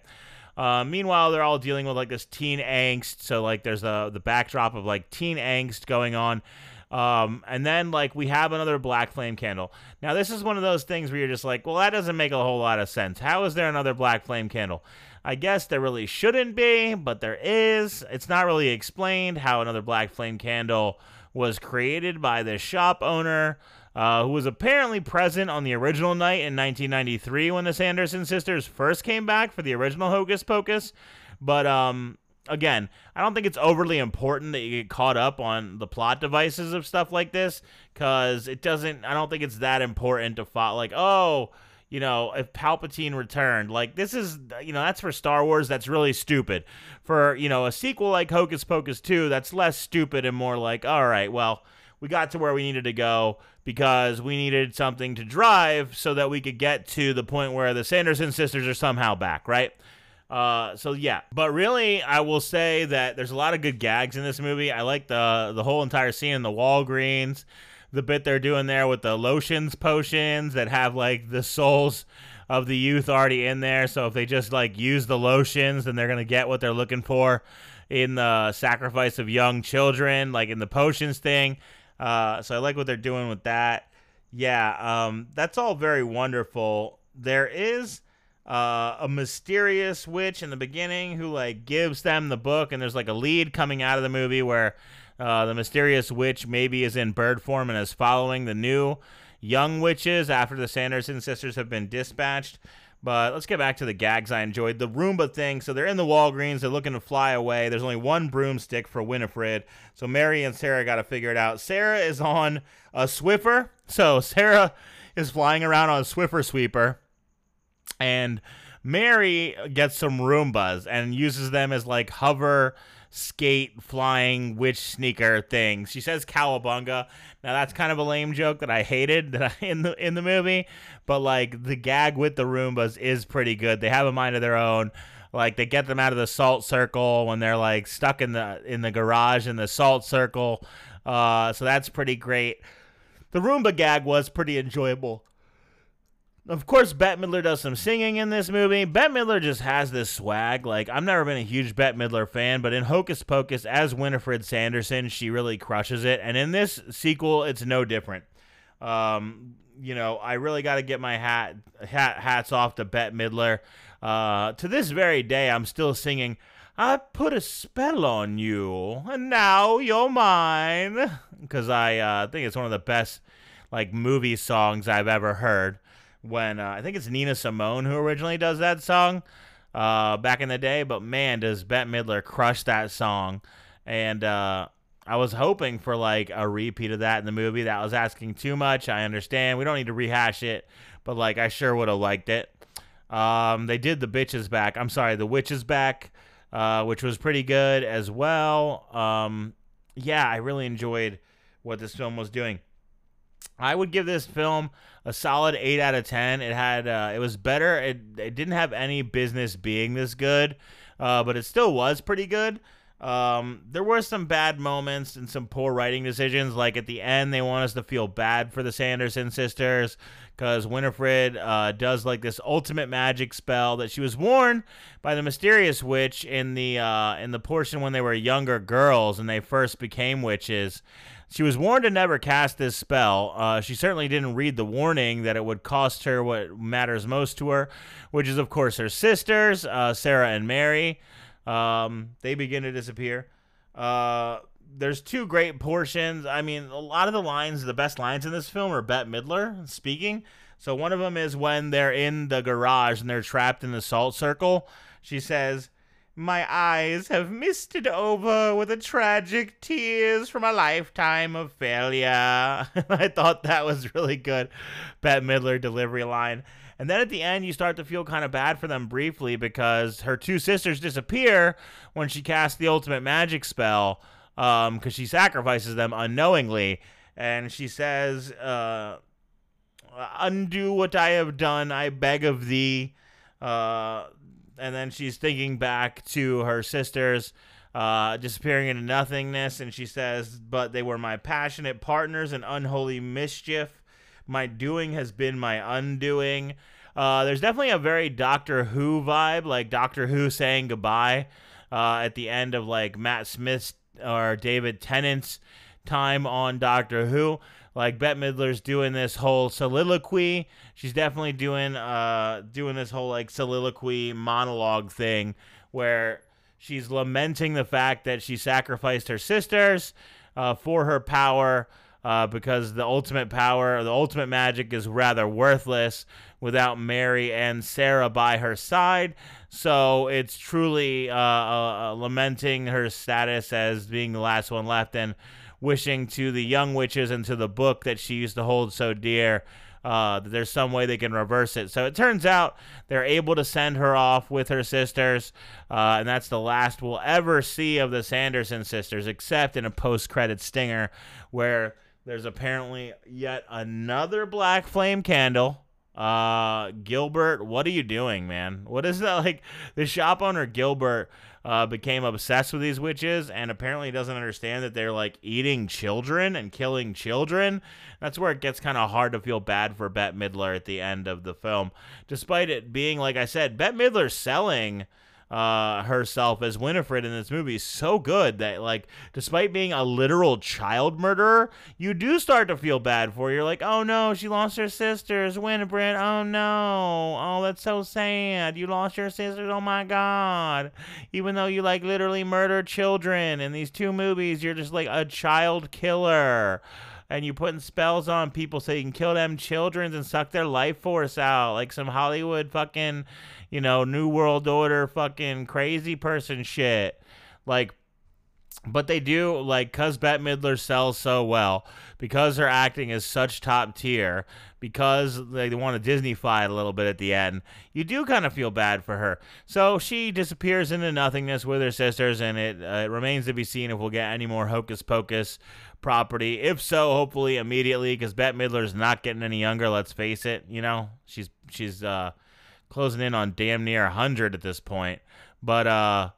Uh, meanwhile, they're all dealing with like this teen angst. So like there's the, the backdrop of like teen angst going on. Um, and then like we have another black flame candle. Now this is one of those things where you're just like, well, that doesn't make a whole lot of sense. How is there another black flame candle? I guess there really shouldn't be, but there is. It's not really explained how another black flame candle was created by the shop owner, uh, who was apparently present on the original night in nineteen ninety-three when the Sanderson sisters first came back for the original Hocus Pocus. But um, again, I don't think it's overly important that you get caught up on the plot devices of stuff like this, because it doesn't, I don't think it's that important to follow, like, oh, you know, if Palpatine returned, like, this is, you know, that's for Star Wars, that's really stupid. For, you know, a sequel like Hocus Pocus two, that's less stupid and more like, all right, well, we got to where we needed to go because we needed something to drive so that we could get to the point where the Sanderson sisters are somehow back, right? Uh, so, yeah. But really, I will say that there's a lot of good gags in this movie. I like the, the whole entire scene in the Walgreens. The bit they're doing there with the lotions potions that have, like, the souls of the youth already in there. So if they just, like, use the lotions, then they're going to get what they're looking for in the sacrifice of young children, like in the potions thing. Uh, so I like what they're doing with that. Yeah, um, that's all very wonderful. There is uh, a mysterious witch in the beginning who, like, gives them the book. And there's, like, a lead coming out of the movie where... Uh, the mysterious witch maybe is in bird form and is following the new young witches after the Sanderson sisters have been dispatched. But let's get back to the gags I enjoyed. The Roomba thing. So they're in the Walgreens. They're looking to fly away. There's only one broomstick for Winifred. So Mary and Sarah got to figure it out. Sarah is on a Swiffer. So Sarah is flying around on a Swiffer sweeper. And Mary gets some Roombas and uses them as like hover... skate flying witch sneaker things. She says cowabunga. Now that's kind of a lame joke that I hated that I, in the in the movie, but like the gag with the Roombas is pretty good. They have a mind of their own. Like they get them out of the salt circle when they're like stuck in the in the garage in the salt circle. Uh, so that's pretty great. The Roomba gag was pretty enjoyable. Of course, Bette Midler does some singing in this movie. Bette Midler just has this swag. Like, I've never been a huge Bette Midler fan, but in Hocus Pocus, as Winifred Sanderson, she really crushes it. And in this sequel, it's no different. Um, you know, I really got to get my hat, hat hats off to Bette Midler. Uh, to this very day, I'm still singing, I put a spell on you, and now you're mine. Because I uh, think it's one of the best, like, movie songs I've ever heard. When uh, I think it's Nina Simone who originally does that song uh, back in the day. But, man, does Bette Midler crush that song. And uh, I was hoping for, like, a repeat of that in the movie. That was asking too much. I understand. We don't need to rehash it. But, like, I sure would have liked it. Um, they did The Bitches Back. I'm sorry, The Witches Back, uh, which was pretty good as well. Um, yeah, I really enjoyed what this film was doing. I would give this film a solid eight out of ten. It had, uh, it was better. It, it didn't have any business being this good, uh, but it still was pretty good. Um, there were some bad moments and some poor writing decisions. Like at the end, they want us to feel bad for the Sanderson sisters because Winifred uh, does like this ultimate magic spell that she was worn by the mysterious witch in the uh, in the portion when they were younger girls and they first became witches. She was warned to never cast this spell. Uh, she certainly didn't read the warning that it would cost her what matters most to her, which is, of course, her sisters, uh, Sarah and Mary. Um, they begin to disappear. Uh, there's two great portions. I mean, a lot of the lines, the best lines in this film are Bette Midler speaking. So one of them is when they're in the garage and they're trapped in the salt circle. She says... My eyes have misted over with the tragic tears from a lifetime of failure. I thought that was really good, Bette Midler delivery line. And then at the end, you start to feel kind of bad for them briefly because her two sisters disappear when she casts the ultimate magic spell because um, she sacrifices them unknowingly. and she says, uh, undo what I have done, I beg of thee. Uh, and then she's thinking back to her sisters uh, disappearing into nothingness, and she says, but they were my passionate partners in unholy mischief. My doing has been my undoing. Uh, there's definitely a very Doctor Who vibe, like Doctor Who saying goodbye uh, at the end of like Matt Smith's or David Tennant's time on Doctor Who. Like Bette Midler's doing this whole soliloquy. She's definitely doing uh doing this whole like soliloquy monologue thing where she's lamenting the fact that she sacrificed her sisters uh, for her power uh, because the ultimate power or the ultimate magic is rather worthless without Mary and Sarah by her side. So it's truly uh, uh, lamenting her status as being the last one left and wishing to the young witches and to the book that she used to hold so dear uh, that there's some way they can reverse it. So it turns out they're able to send her off with her sisters, uh, and that's the last we'll ever see of the Sanderson sisters, except in a post-credit stinger where there's apparently yet another black flame candle. Uh, Gilbert, what are you doing, man? What is that? Like, the shop owner Gilbert Uh, became obsessed with these witches and apparently doesn't understand that they're like eating children and killing children. That's where it gets kind of hard to feel bad for Bette Midler at the end of the film. Despite it being, like I said, Bette Midler selling uh, herself as Winifred in this movie is so good that, like, despite being a literal child murderer, you do start to feel bad for her. You're like, oh no, she lost her sisters, Winifred, oh no, oh that's so sad, you lost your sisters, oh my god, even though you, like, literally murder children in these two movies, you're just like a child killer, and you're putting spells on people so you can kill them children and suck their life force out, like some Hollywood fucking, you know, New World Order fucking crazy person shit. Like, but they do, like, because Bette Midler sells so well, because her acting is such top tier, because like, they want to Disney-fy it a little bit at the end, you do kind of feel bad for her. So she disappears into nothingness with her sisters, and it, uh, it remains to be seen if we'll get any more Hocus Pocus property. If so, hopefully immediately, because Bette Midler's not getting any younger, let's face it, you know? She's, she's, uh... closing in on damn near one hundred at this point. But uh,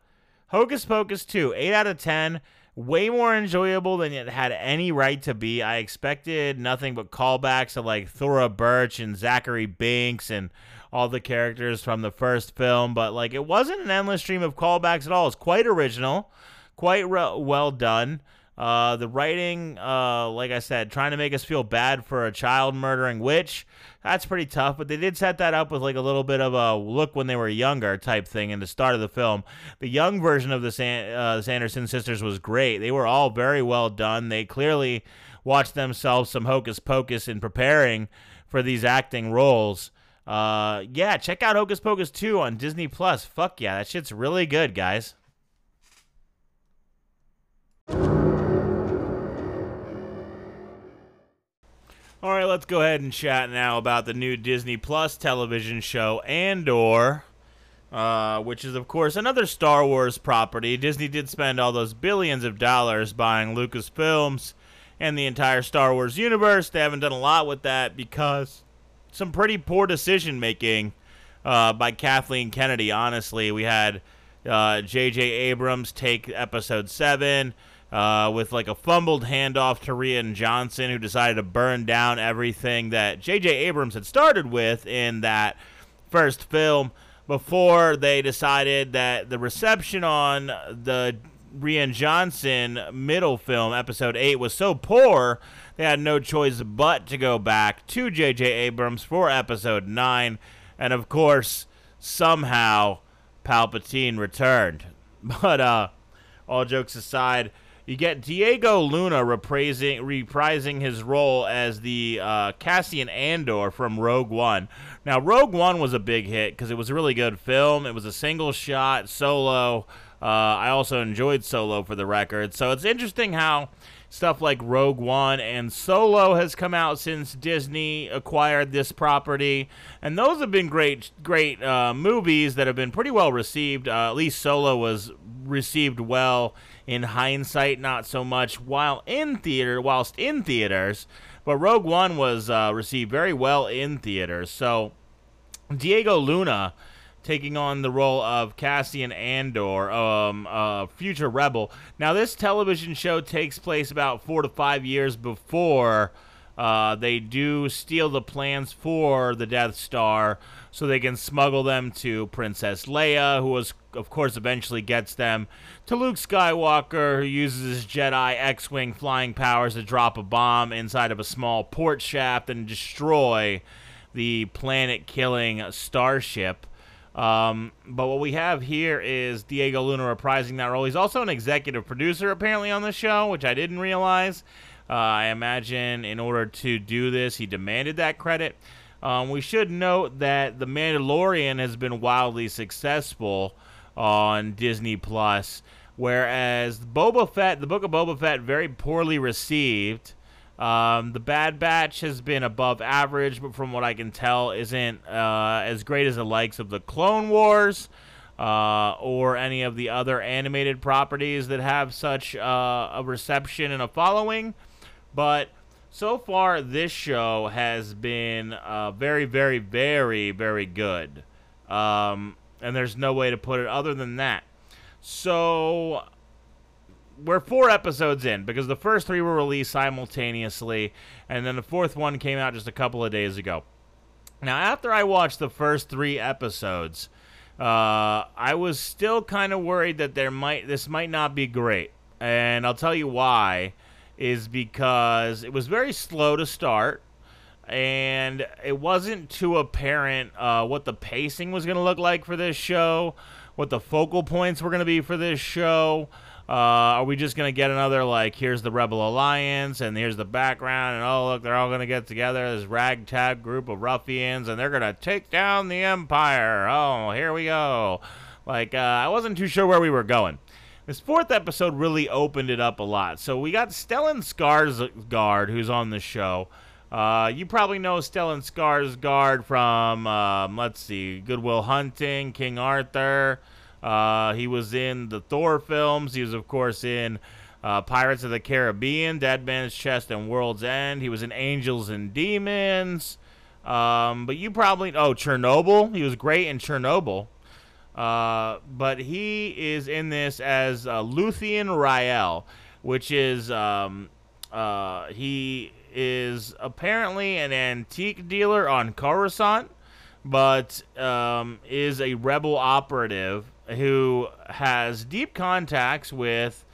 Hocus Pocus two, eight out of ten. Way more enjoyable than it had any right to be. I expected nothing but callbacks to like Thora Birch and Zachary Binks and all the characters from the first film. But like it wasn't an endless stream of callbacks at all. It's quite original, quite re- well done. Uh, the writing, uh, like I said, trying to make us feel bad for a child murdering witch, that's pretty tough, but they did set that up with like a little bit of a look when they were younger type thing in the start of the film. The young version of the San- uh, Sanderson sisters was great. They were all very well done. They clearly watched themselves some Hocus Pocus in preparing for these acting roles. Uh, yeah, check out Hocus Pocus two on Disney Plus. Fuck yeah, that shit's really good, guys. All right, let's go ahead and chat now about the new Disney Plus television show, Andor, uh, which is, of course, another Star Wars property. Disney did spend all those billions of dollars buying Lucasfilms and the entire Star Wars universe. They haven't done a lot with that because some pretty poor decision-making uh, by Kathleen Kennedy, honestly. We had uh, J J Abrams take Episode seven. Uh, with like a fumbled handoff to Rian Johnson, who decided to burn down everything that J J Abrams had started with in that first film before they decided that the reception on the Rian Johnson middle film, Episode eight, was so poor they had no choice but to go back to J J Abrams for Episode nine. And of course, somehow Palpatine returned. But uh, all jokes aside, you get Diego Luna reprising, reprising his role as the uh, Cassian Andor from Rogue One. Now, Rogue One was a big hit because it was a really good film. It was a single shot, Solo. Uh, I also enjoyed Solo, for the record. So it's interesting how stuff like Rogue One and Solo has come out since Disney acquired this property. And those have been great, great uh, movies that have been pretty well received. Uh, at least Solo was received well in hindsight, not so much while in theater, whilst in theaters. But Rogue One was uh, received very well in theaters. So Diego Luna taking on the role of Cassian Andor, um, a future rebel. Now, this television show takes place about four to five years before uh, they do steal the plans for the Death Star so they can smuggle them to Princess Leia, who, was, of course, eventually gets them to Luke Skywalker, who uses his Jedi X-Wing flying powers to drop a bomb inside of a small port shaft and destroy the planet-killing starship. Um, but what we have here is Diego Luna reprising that role. He's also an executive producer, apparently, on the show, which I didn't realize. Uh, I imagine in order to do this, he demanded that credit. Um, we should note that The Mandalorian has been wildly successful on Disney Plus, whereas Boba Fett, the Book of Boba Fett, very poorly received. Um, the Bad Batch has been above average, but from what I can tell, isn't uh, as great as the likes of the Clone Wars uh, or any of the other animated properties that have such uh, a reception and a following. But so far, this show has been uh, very, very, very, very good. Um, and there's no way to put it other than that. So we're four episodes in, because the first three were released simultaneously, and then the fourth one came out just a couple of days ago. Now, after I watched the first three episodes, uh, I was still kind of worried that there might this might not be great. And I'll tell you why, is because it was very slow to start, and it wasn't too apparent uh, what the pacing was going to look like for this show, what the focal points were going to be for this show. Uh, are we just going to get another, like, here's the Rebel Alliance, and here's the background, and oh, look, they're all going to get together, this ragtag group of ruffians, and they're going to take down the Empire. Oh, here we go. Like, uh, I wasn't too sure where we were going. This fourth episode really opened it up a lot. So we got Stellan Skarsgård, who's on the show. Uh, you probably know Stellan Skarsgård from, um, let's see, Good Will Hunting, King Arthur. Uh, he was in the Thor films. He was, of course, in uh, Pirates of the Caribbean, Dead Man's Chest, and World's End. He was in Angels and Demons. Um, but you probably... Oh, Chernobyl. He was great in Chernobyl. Uh, but he is in this as uh, Luthien Rael, which is... Um, uh, he is apparently an antique dealer on Coruscant, but um, is a rebel operative who has deep contacts with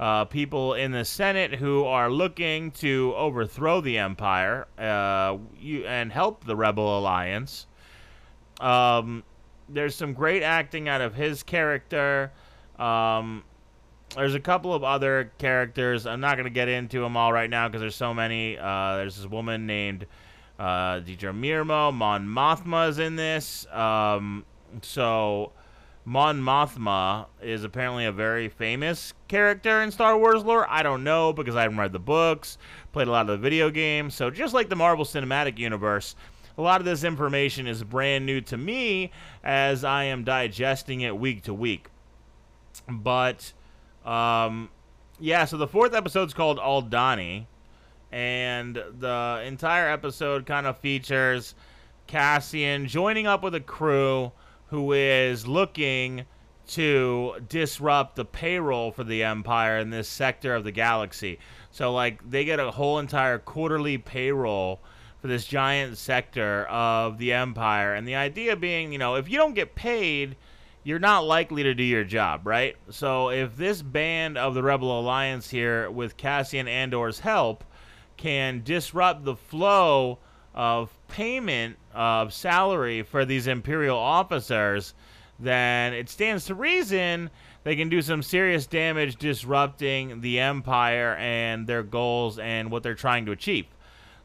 uh, people in the Senate who are looking to overthrow the Empire uh, you, and help the Rebel Alliance. Um, there's some great acting out of his character. Um, there's a couple of other characters. I'm not going to get into them all right now because there's so many. Uh, there's this woman named uh, Deidre Mirmo. Mon Mothma is in this. Um, so... Mon Mothma is apparently a very famous character in Star Wars lore. I don't know because I haven't read the books, played a lot of the video games. So just like the Marvel Cinematic Universe, a lot of this information is brand new to me as I am digesting it week to week. But, um, yeah, so the fourth episode's called Aldani, and the entire episode kind of features Cassian joining up with a crew who is looking to disrupt the payroll for the Empire in this sector of the galaxy. So, like, they get a whole entire quarterly payroll for this giant sector of the Empire. And the idea being, you know, if you don't get paid, you're not likely to do your job, right? So if this band of the Rebel Alliance here, with Cassian Andor's help, can disrupt the flow of payment of salary for these Imperial officers, then it stands to reason they can do some serious damage disrupting the Empire and their goals and what they're trying to achieve.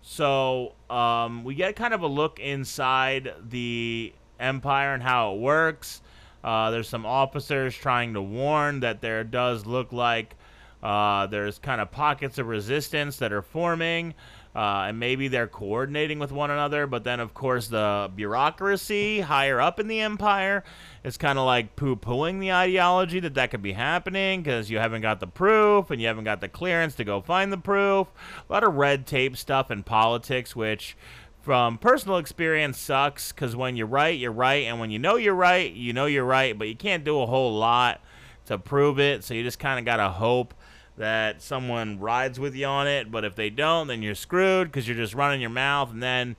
So um, we get kind of a look inside the Empire and how it works. Uh, there's some officers trying to warn that there does look like uh, there's kind of pockets of resistance that are forming. Uh, and maybe they're coordinating with one another, but then, of course, the bureaucracy higher up in the empire is kind of like poo-pooing the ideology that that could be happening because you haven't got the proof and you haven't got the clearance to go find the proof. A lot of red tape stuff in politics, which, from personal experience, sucks because when you're right, you're right, and when you know you're right, you know you're right, but you can't do a whole lot to prove it, so you just kind of got to hope that someone rides with you on it. But if they don't, then you're screwed because you're just running your mouth and then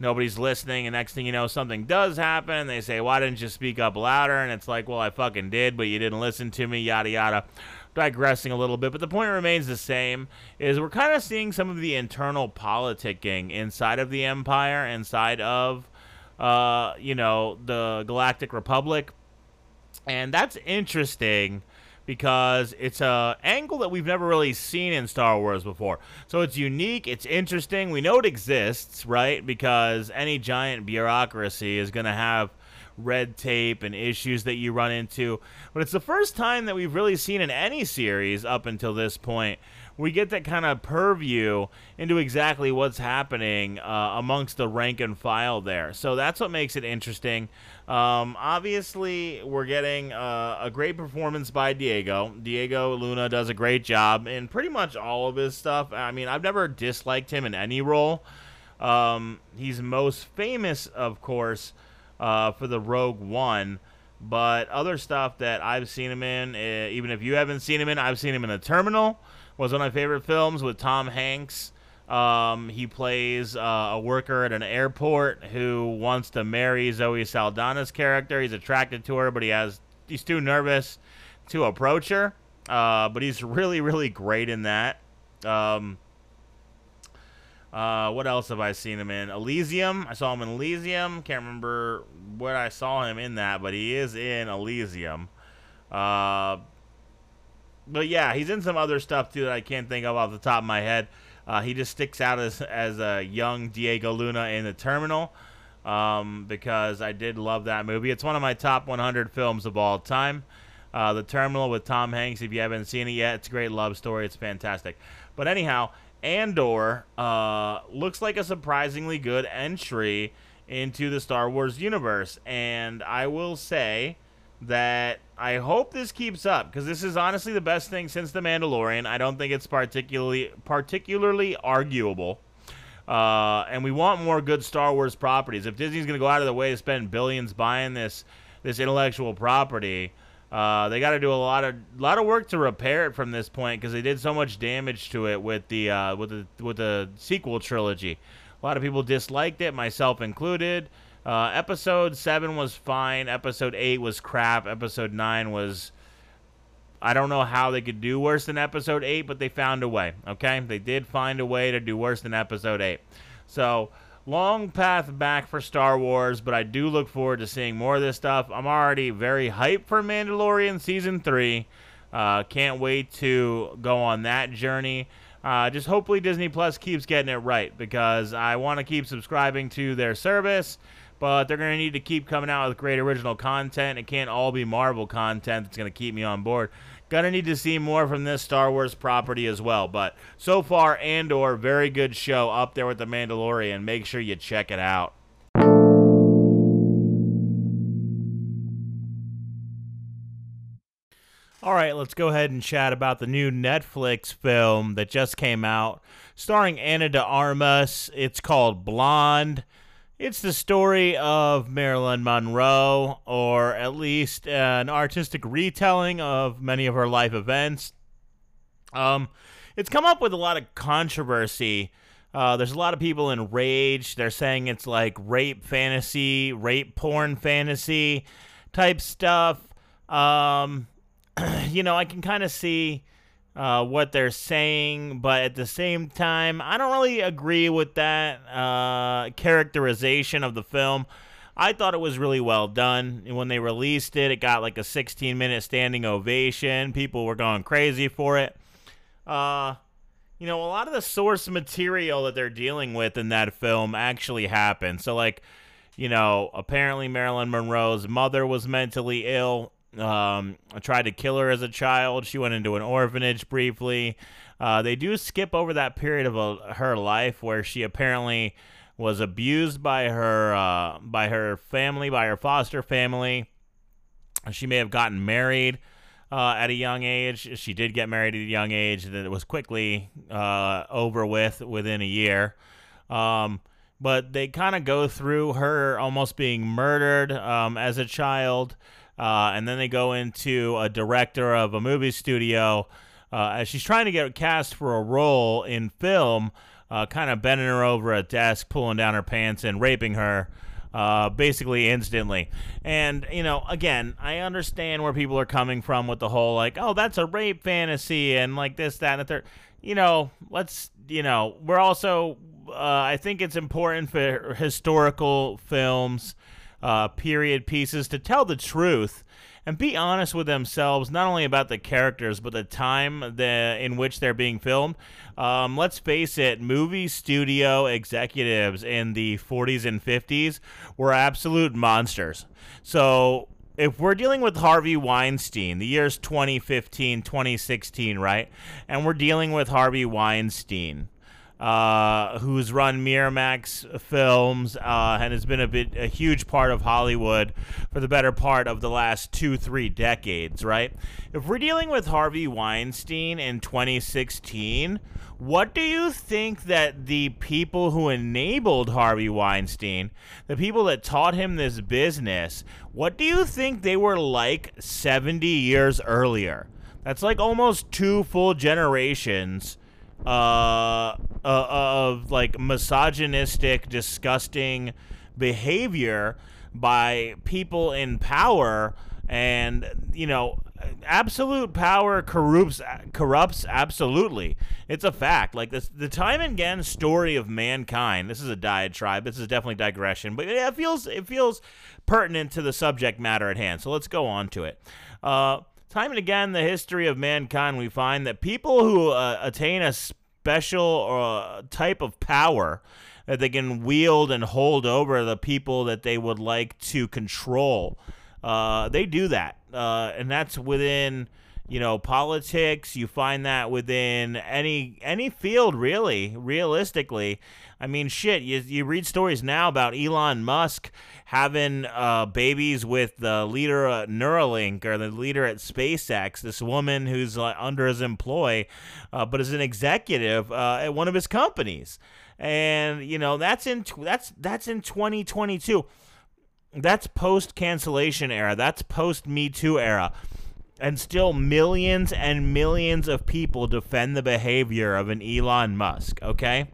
nobody's listening. And next thing you know, something does happen and they say, why didn't you speak up louder? And it's like, well, I fucking did, but you didn't listen to me, yada, yada. Digressing a little bit, but the point remains the same, is we're kind of seeing some of the internal politicking inside of the Empire, inside of, uh, you know, the Galactic Republic. And that's interesting, because it's a angle that we've never really seen in Star Wars before. So it's unique, it's interesting, we know it exists, right? Because any giant bureaucracy is going to have red tape and issues that you run into. But it's the first time that we've really seen in any series up until this point, we get that kind of purview into exactly what's happening uh, amongst the rank and file there. So that's what makes it interesting. Um, obviously, we're getting uh, a great performance by Diego. Diego Luna does a great job in pretty much all of his stuff. I mean, I've never disliked him in any role. Um, he's most famous, of course, uh, for the Rogue One, but other stuff that I've seen him in, uh, even if you haven't seen him in, I've seen him in The Terminal, was one of my favorite films with Tom Hanks. Um, he plays uh, a worker at an airport who wants to marry Zoe Saldana's character. He's attracted to her, but he has he's too nervous to approach her. Uh, but he's really, really great in that. Um, uh, what else have I seen him in? Elysium. I saw him in Elysium. Can't remember what I saw him in that, but he is in Elysium. Uh, but yeah, he's in some other stuff too that I can't think of off the top of my head. Uh, he just sticks out as as a young Diego Luna in The Terminal, um, because I did love that movie. It's one of my top one hundred films of all time. Uh, The Terminal with Tom Hanks, if you haven't seen it yet, it's a great love story. It's fantastic. But anyhow, Andor uh, looks like a surprisingly good entry into the Star Wars universe. And I will say that I hope this keeps up, because this is honestly the best thing since The Mandalorian. I don't think it's particularly particularly arguable. Uh, and we want more good Star Wars properties. If Disney's going to go out of the way to spend billions buying this this intellectual property, uh, they got to do a lot of lot of work to repair it from this point, because they did so much damage to it with the uh, with the with the sequel trilogy. A lot of people disliked it, myself included. Uh, episode seven was fine. Episode eight was crap. Episode nine was, I don't know how they could do worse than episode eight, but they found a way. Okay, they did find a way to do worse than episode eight. So long path back for Star Wars, but I do look forward to seeing more of this stuff. I'm already very hyped for Mandalorian season three. Uh, can't wait to go on that journey. Uh, just hopefully Disney Plus keeps getting it right, because I want to keep subscribing to their service. But they're going to need to keep coming out with great original content. It can't all be Marvel content that's going to keep me on board. Going to need to see more from this Star Wars property as well. But so far, Andor, very good show, up there with The Mandalorian. Make sure you check it out. All right, let's go ahead and chat about the new Netflix film that just came out, starring Ana de Armas. It's called Blonde. It's the story of Marilyn Monroe, or at least an artistic retelling of many of her life events. Um, it's come up with a lot of controversy. Uh, there's a lot of people enraged. They're saying it's like rape fantasy, rape porn fantasy type stuff. Um, you know, I can kind of see Uh, what they're saying, but at the same time, I don't really agree with that uh, characterization of the film. I thought it was really well done. When they released it, it got like a sixteen minute standing ovation. People were going crazy for it. Uh, you know, a lot of the source material that they're dealing with in that film actually happened. So, like, you know, apparently Marilyn Monroe's mother was mentally ill. um, tried to kill her as a child. She went into an orphanage briefly. Uh, they do skip over that period of a, her life where she apparently was abused by her uh, by her family, by her foster family. She may have gotten married uh, at a young age. She did get married at a young age. That it was quickly uh, over with within a year. Um, but they kind of go through her almost being murdered um, as a child. Uh, and then they go into a director of a movie studio. Uh, as she's trying to get cast for a role in film, uh, kind of bending her over a desk, pulling down her pants, and raping her. Uh, basically instantly. And, you know, again, I understand where people are coming from with the whole, like, oh, that's a rape fantasy and like this, that, and the third. You know, let's, you know, we're also, uh, I think it's important for historical films, uh, period pieces to tell the truth and be honest with themselves, not only about the characters, but the time the, in which they're being filmed. Um, let's face it, movie studio executives in the forties and fifties were absolute monsters. So if we're dealing with Harvey Weinstein, the year's twenty fifteen, twenty sixteen, right? And we're dealing with Harvey Weinstein, uh, who's run Miramax Films uh, and has been a bit a huge part of Hollywood for the better part of the last two, three decades, right? If we're dealing with Harvey Weinstein in twenty sixteen, what do you think that the people who enabled Harvey Weinstein, the people that taught him this business, what do you think they were like seventy years earlier? That's like almost two full generations Uh, uh, of like misogynistic, disgusting behavior by people in power. And, you know, absolute power corrupts corrupts absolutely. It's a fact. Like this, the time and again story of mankind. This is a diatribe. This is definitely digression, but it feels it feels pertinent to the subject matter at hand. So let's go on to it. Uh, Time and again, the history of mankind, we find that people who uh, attain a special uh, type of power that they can wield and hold over the people that they would like to control, uh, they do that. Uh, and that's within, you know, politics. You find that within any any field, really, realistically. I mean, shit, you, you read stories now about Elon Musk having uh, babies with the leader at Neuralink or the leader at SpaceX, this woman who's uh, under his employ, uh, but is an executive uh, at one of his companies. And, you know, that's in that's that's in twenty twenty-two. That's post-cancellation era. That's post-Me Too era. And still millions and millions of people defend the behavior of an Elon Musk, okay?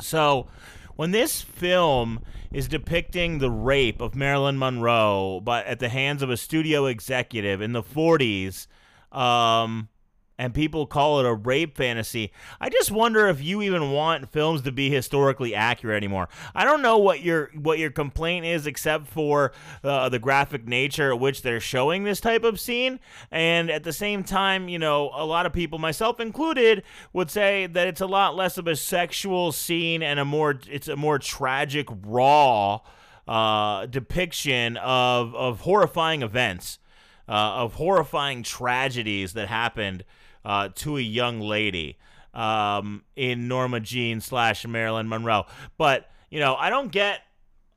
So when this film is depicting the rape of Marilyn Monroe but at the hands of a studio executive in the forties, um, and people call it a rape fantasy, I just wonder if you even want films to be historically accurate anymore. I don't know what your what your complaint is except for uh, the graphic nature at which they're showing this type of scene. And at the same time, you know, a lot of people, myself included, would say that it's a lot less of a sexual scene and a more it's a more tragic, raw uh, depiction of of horrifying events, uh, of horrifying tragedies that happened Uh, to a young lady um, in Norma Jean slash Marilyn Monroe. But, you know, I don't get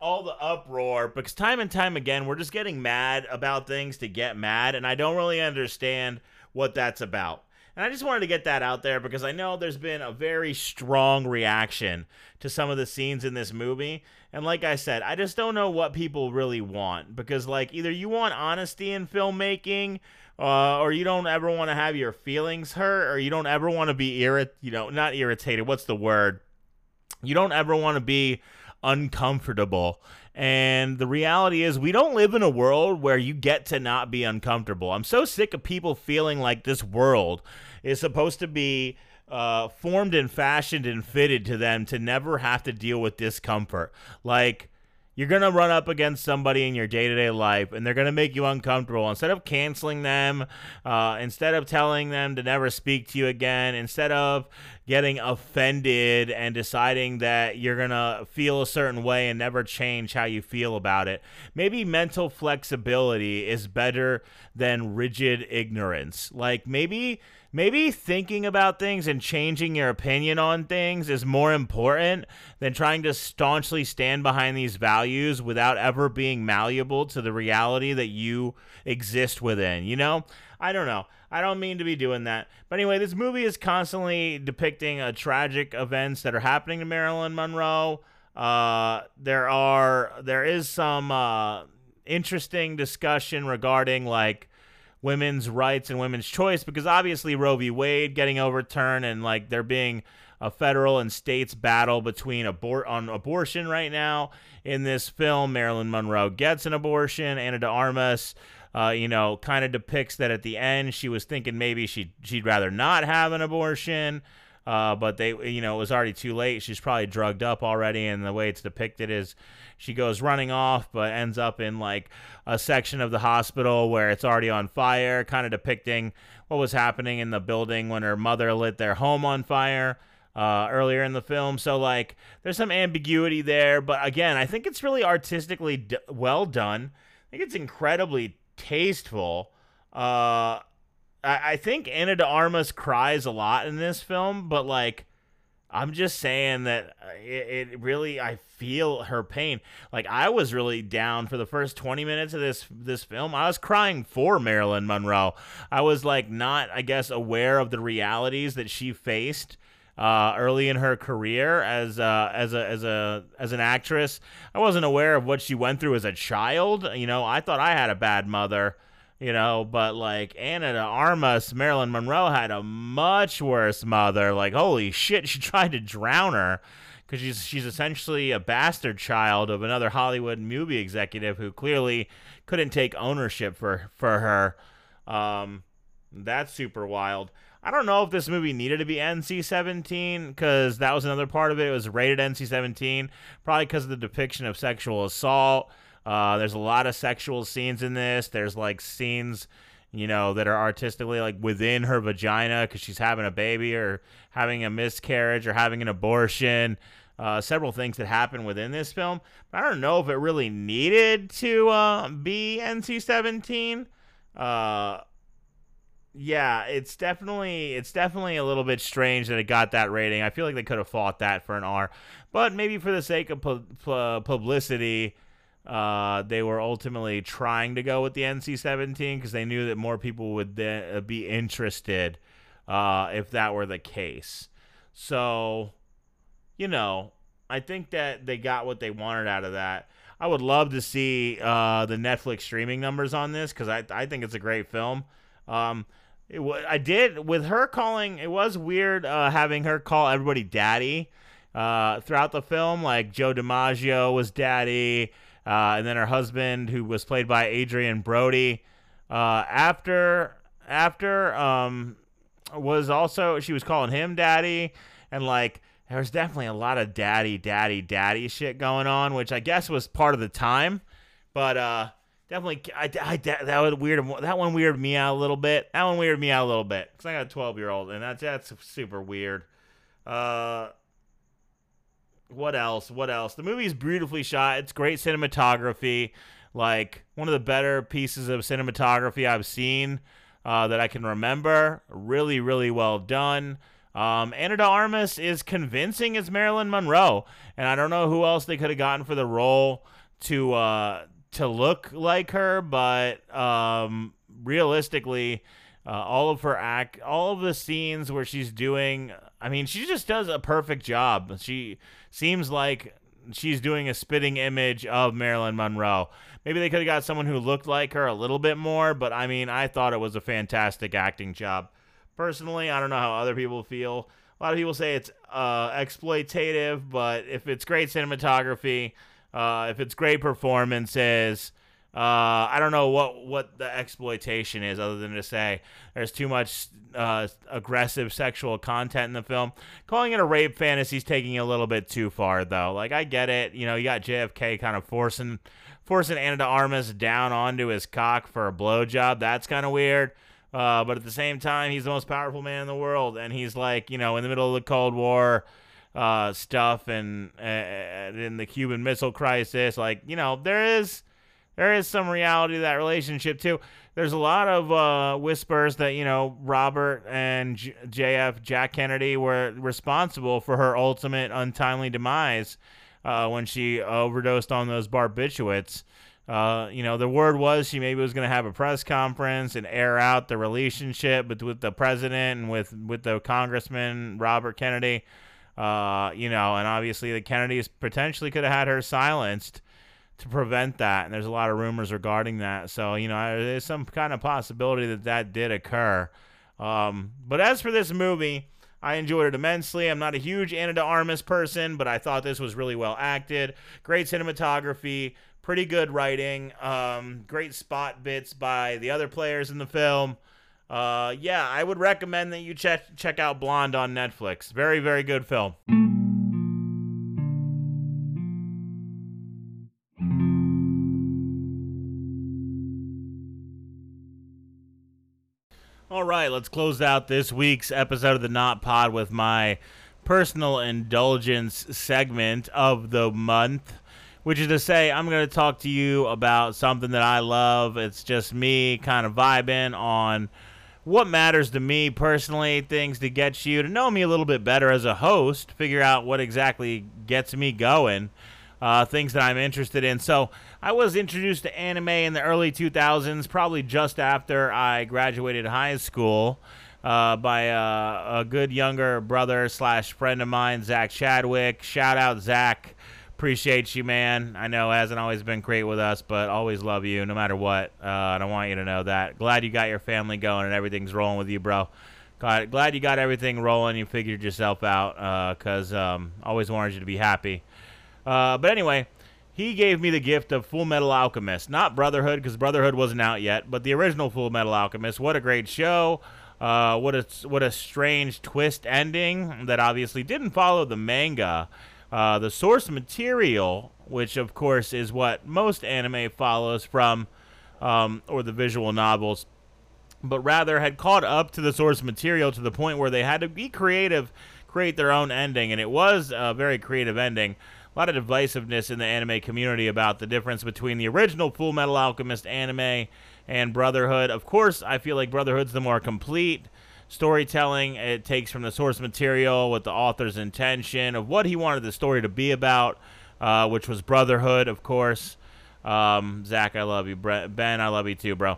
all the uproar because time and time again, we're just getting mad about things to get mad, and I don't really understand what that's about. And I just wanted to get that out there because I know there's been a very strong reaction to some of the scenes in this movie. And like I said, I just don't know what people really want because, like, either you want honesty in filmmaking, Uh, or you don't ever want to have your feelings hurt, or you don't ever want to be irrit, you know, not irritated. What's the word? You don't ever want to be uncomfortable. And the reality is we don't live in a world where you get to not be uncomfortable. I'm so sick of people feeling like this world is supposed to be uh, formed and fashioned and fitted to them to never have to deal with discomfort. Like, you're going to run up against somebody in your day-to-day life, and they're going to make you uncomfortable. Instead of canceling them, uh, instead of telling them to never speak to you again, instead of getting offended and deciding that you're going to feel a certain way and never change how you feel about it. Maybe mental flexibility is better than rigid ignorance. Like maybe maybe thinking about things and changing your opinion on things is more important than trying to staunchly stand behind these values without ever being malleable to the reality that you exist within, you know? I don't know. I don't mean to be doing that. But anyway, this movie is constantly depicting uh, tragic events that are happening to Marilyn Monroe. Uh, there are there is some uh, interesting discussion regarding like women's rights and women's choice, because obviously Roe v. Wade getting overturned and like there being a federal and states battle between abor- on abortion right now. In this film, Marilyn Monroe gets an abortion. Ana de Armas Uh, you know, kind of depicts that at the end she was thinking maybe she, she'd rather not have an abortion, uh, but they, you know, it was already too late. She's probably drugged up already, and the way it's depicted is she goes running off but ends up in, like, a section of the hospital where it's already on fire, kind of depicting what was happening in the building when her mother lit their home on fire uh, earlier in the film. So, like, there's some ambiguity there, but again, I think it's really artistically d- well done. I think it's incredibly tasteful. Uh, I, I think Ana de Armas cries a lot in this film, but like, I'm just saying that it, it really, I feel her pain. Like, I was really down for the first twenty minutes of this this film. I was crying for Marilyn Monroe. I was like not, I guess, aware of the realities that she faced Uh, early in her career as uh, as a as a as an actress. I wasn't aware of what she went through as a child. You know, I thought I had a bad mother. You know, but like Ana de Armas, Marilyn Monroe had a much worse mother. Like, holy shit, she tried to drown her because she's she's essentially a bastard child of another Hollywood movie executive who clearly couldn't take ownership for for her. Um, that's super wild. I don't know if this movie needed to be N C seventeen, because that was another part of it. It was rated N C seventeen, probably because of the depiction of sexual assault. Uh, there's a lot of sexual scenes in this. There's, like, scenes, you know, that are artistically, like, within her vagina because she's having a baby or having a miscarriage or having an abortion. Uh, several things that happen within this film. But I don't know if it really needed to uh, be N C seventeen. Uh Yeah, it's definitely it's definitely a little bit strange that it got that rating. I feel like they could have fought that for an R, but maybe for the sake of pu- pu- publicity, uh, they were ultimately trying to go with the N C seventeen because they knew that more people would then be interested uh, if that were the case. So, you know, I think that they got what they wanted out of that. I would love to see uh, the Netflix streaming numbers on this because I I think it's a great film. Um, it w- I did with her calling. It was weird uh, having her call everybody daddy uh, throughout the film. Like Joe DiMaggio was daddy, uh, and then her husband, who was played by Adrian Brody, uh, after after um, was also she was calling him daddy, and like there was definitely a lot of daddy, daddy, daddy shit going on, which I guess was part of the time, but uh. Definitely, I, I, that was weird. That one weirded me out a little bit. That one weirded me out a little bit because I got a twelve-year-old, and that's that's super weird. Uh, what else? What else? The movie is beautifully shot. It's great cinematography, like one of the better pieces of cinematography I've seen uh, that I can remember. Really, really well done. Um, Ana de Armas is convincing as Marilyn Monroe, and I don't know who else they could have gotten for the role to. Uh, to look like her, but um, realistically, uh, all of her act, all of the scenes where she's doing, I mean, she just does a perfect job. She seems like she's doing a spitting image of Marilyn Monroe. Maybe they could have got someone who looked like her a little bit more, but I mean, I thought it was a fantastic acting job. Personally, I don't know how other people feel. A lot of people say it's uh, exploitative, but if it's great cinematography, Uh, if it's great performances, uh, I don't know what, what the exploitation is other than to say there's too much uh, aggressive sexual content in the film. Calling it a rape fantasy is taking it a little bit too far, though. Like, I get it. You know, you got J F K kind of forcing forcing Ana de Armas down onto his cock for a blowjob. That's kind of weird. Uh, but at the same time, he's the most powerful man in the world. And he's like, you know, in the middle of the Cold War uh, stuff and uh, in the Cuban Missile Crisis, like, you know, there is there is some reality to that relationship, too. There's a lot of uh, whispers that, you know, Robert and J F, Jack Kennedy, were responsible for her ultimate untimely demise uh, when she overdosed on those barbiturates. Uh, you know, the word was she maybe was going to have a press conference and air out the relationship with, with the president and with, with the congressman, Robert Kennedy, uh, you know, and obviously the Kennedys potentially could have had her silenced to prevent that. And there's a lot of rumors regarding that. So, you know, there's some kind of possibility that that did occur. Um, but as for this movie, I enjoyed it immensely. I'm not a huge Ana de Armas person, but I thought this was really well acted. Great cinematography. Pretty good writing, um, great spot bits by the other players in the film. Uh, yeah, I would recommend that you check check out Blonde on Netflix. Very, very good film. All right, let's close out this week's episode of The Knot Pod with my personal indulgence segment of the month. Which is to say, I'm going to talk to you about something that I love. It's just me kind of vibing on what matters to me personally, things to get you to know me a little bit better as a host, figure out what exactly gets me going, uh, things that I'm interested in. So I was introduced to anime in the early two thousands, probably just after I graduated high school, uh, by uh, a good younger brother slash friend of mine, Zach Chadwick. Shout out, Zach. Appreciate you, man. I know it hasn't always been great with us, but always love you no matter what. Uh, and I want you to know that. Glad you got your family going and everything's rolling with you, bro. God, glad you got everything rolling. You figured yourself out because uh, um, always wanted you to be happy. Uh, but anyway, he gave me the gift of Full Metal Alchemist. Not Brotherhood, because Brotherhood wasn't out yet, but the original Full Metal Alchemist. What a great show. Uh, what a, what a strange twist ending that obviously didn't follow the manga. Uh, the source material, which, of course, is what most anime follows from, um, or the visual novels, but rather had caught up to the source material to the point where they had to be creative, create their own ending, and it was a very creative ending. A lot of divisiveness in the anime community about the difference between the original Full Metal Alchemist anime and Brotherhood. Of course, I feel like Brotherhood's the more complete storytelling. It takes from the source material with the author's intention of what he wanted the story to be about, uh, which was brotherhood, of course. Um, Zach, I love you. Ben, I love you too, bro.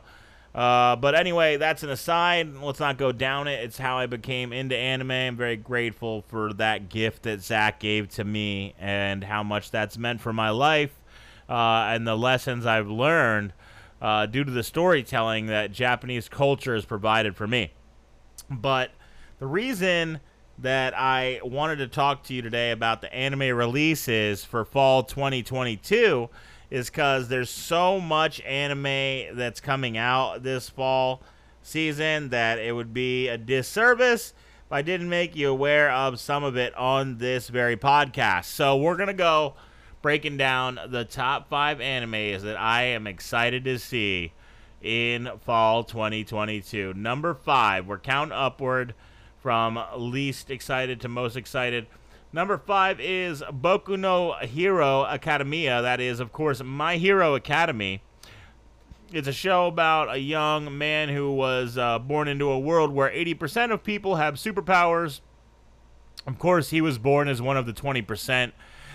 Uh, but anyway, that's an aside. Let's not go down it. It's how I became into anime. I'm very grateful for that gift that Zach gave to me and how much that's meant for my life uh, and the lessons I've learned uh, due to the storytelling that Japanese culture has provided for me. But the reason that I wanted to talk to you today about the anime releases for fall twenty twenty-two is because there's so much anime that's coming out this fall season that it would be a disservice if I didn't make you aware of some of it on this very podcast. So we're going to go breaking down the top five animes that I am excited to see in fall twenty twenty-two. Number five, we're counting upward from least excited to most excited. Number five is Boku no Hero Academia. That is, of course, My Hero Academy. It's a show about a young man who was uh, born into a world where eighty percent of people have superpowers. Of course, he was born as one of the twenty percent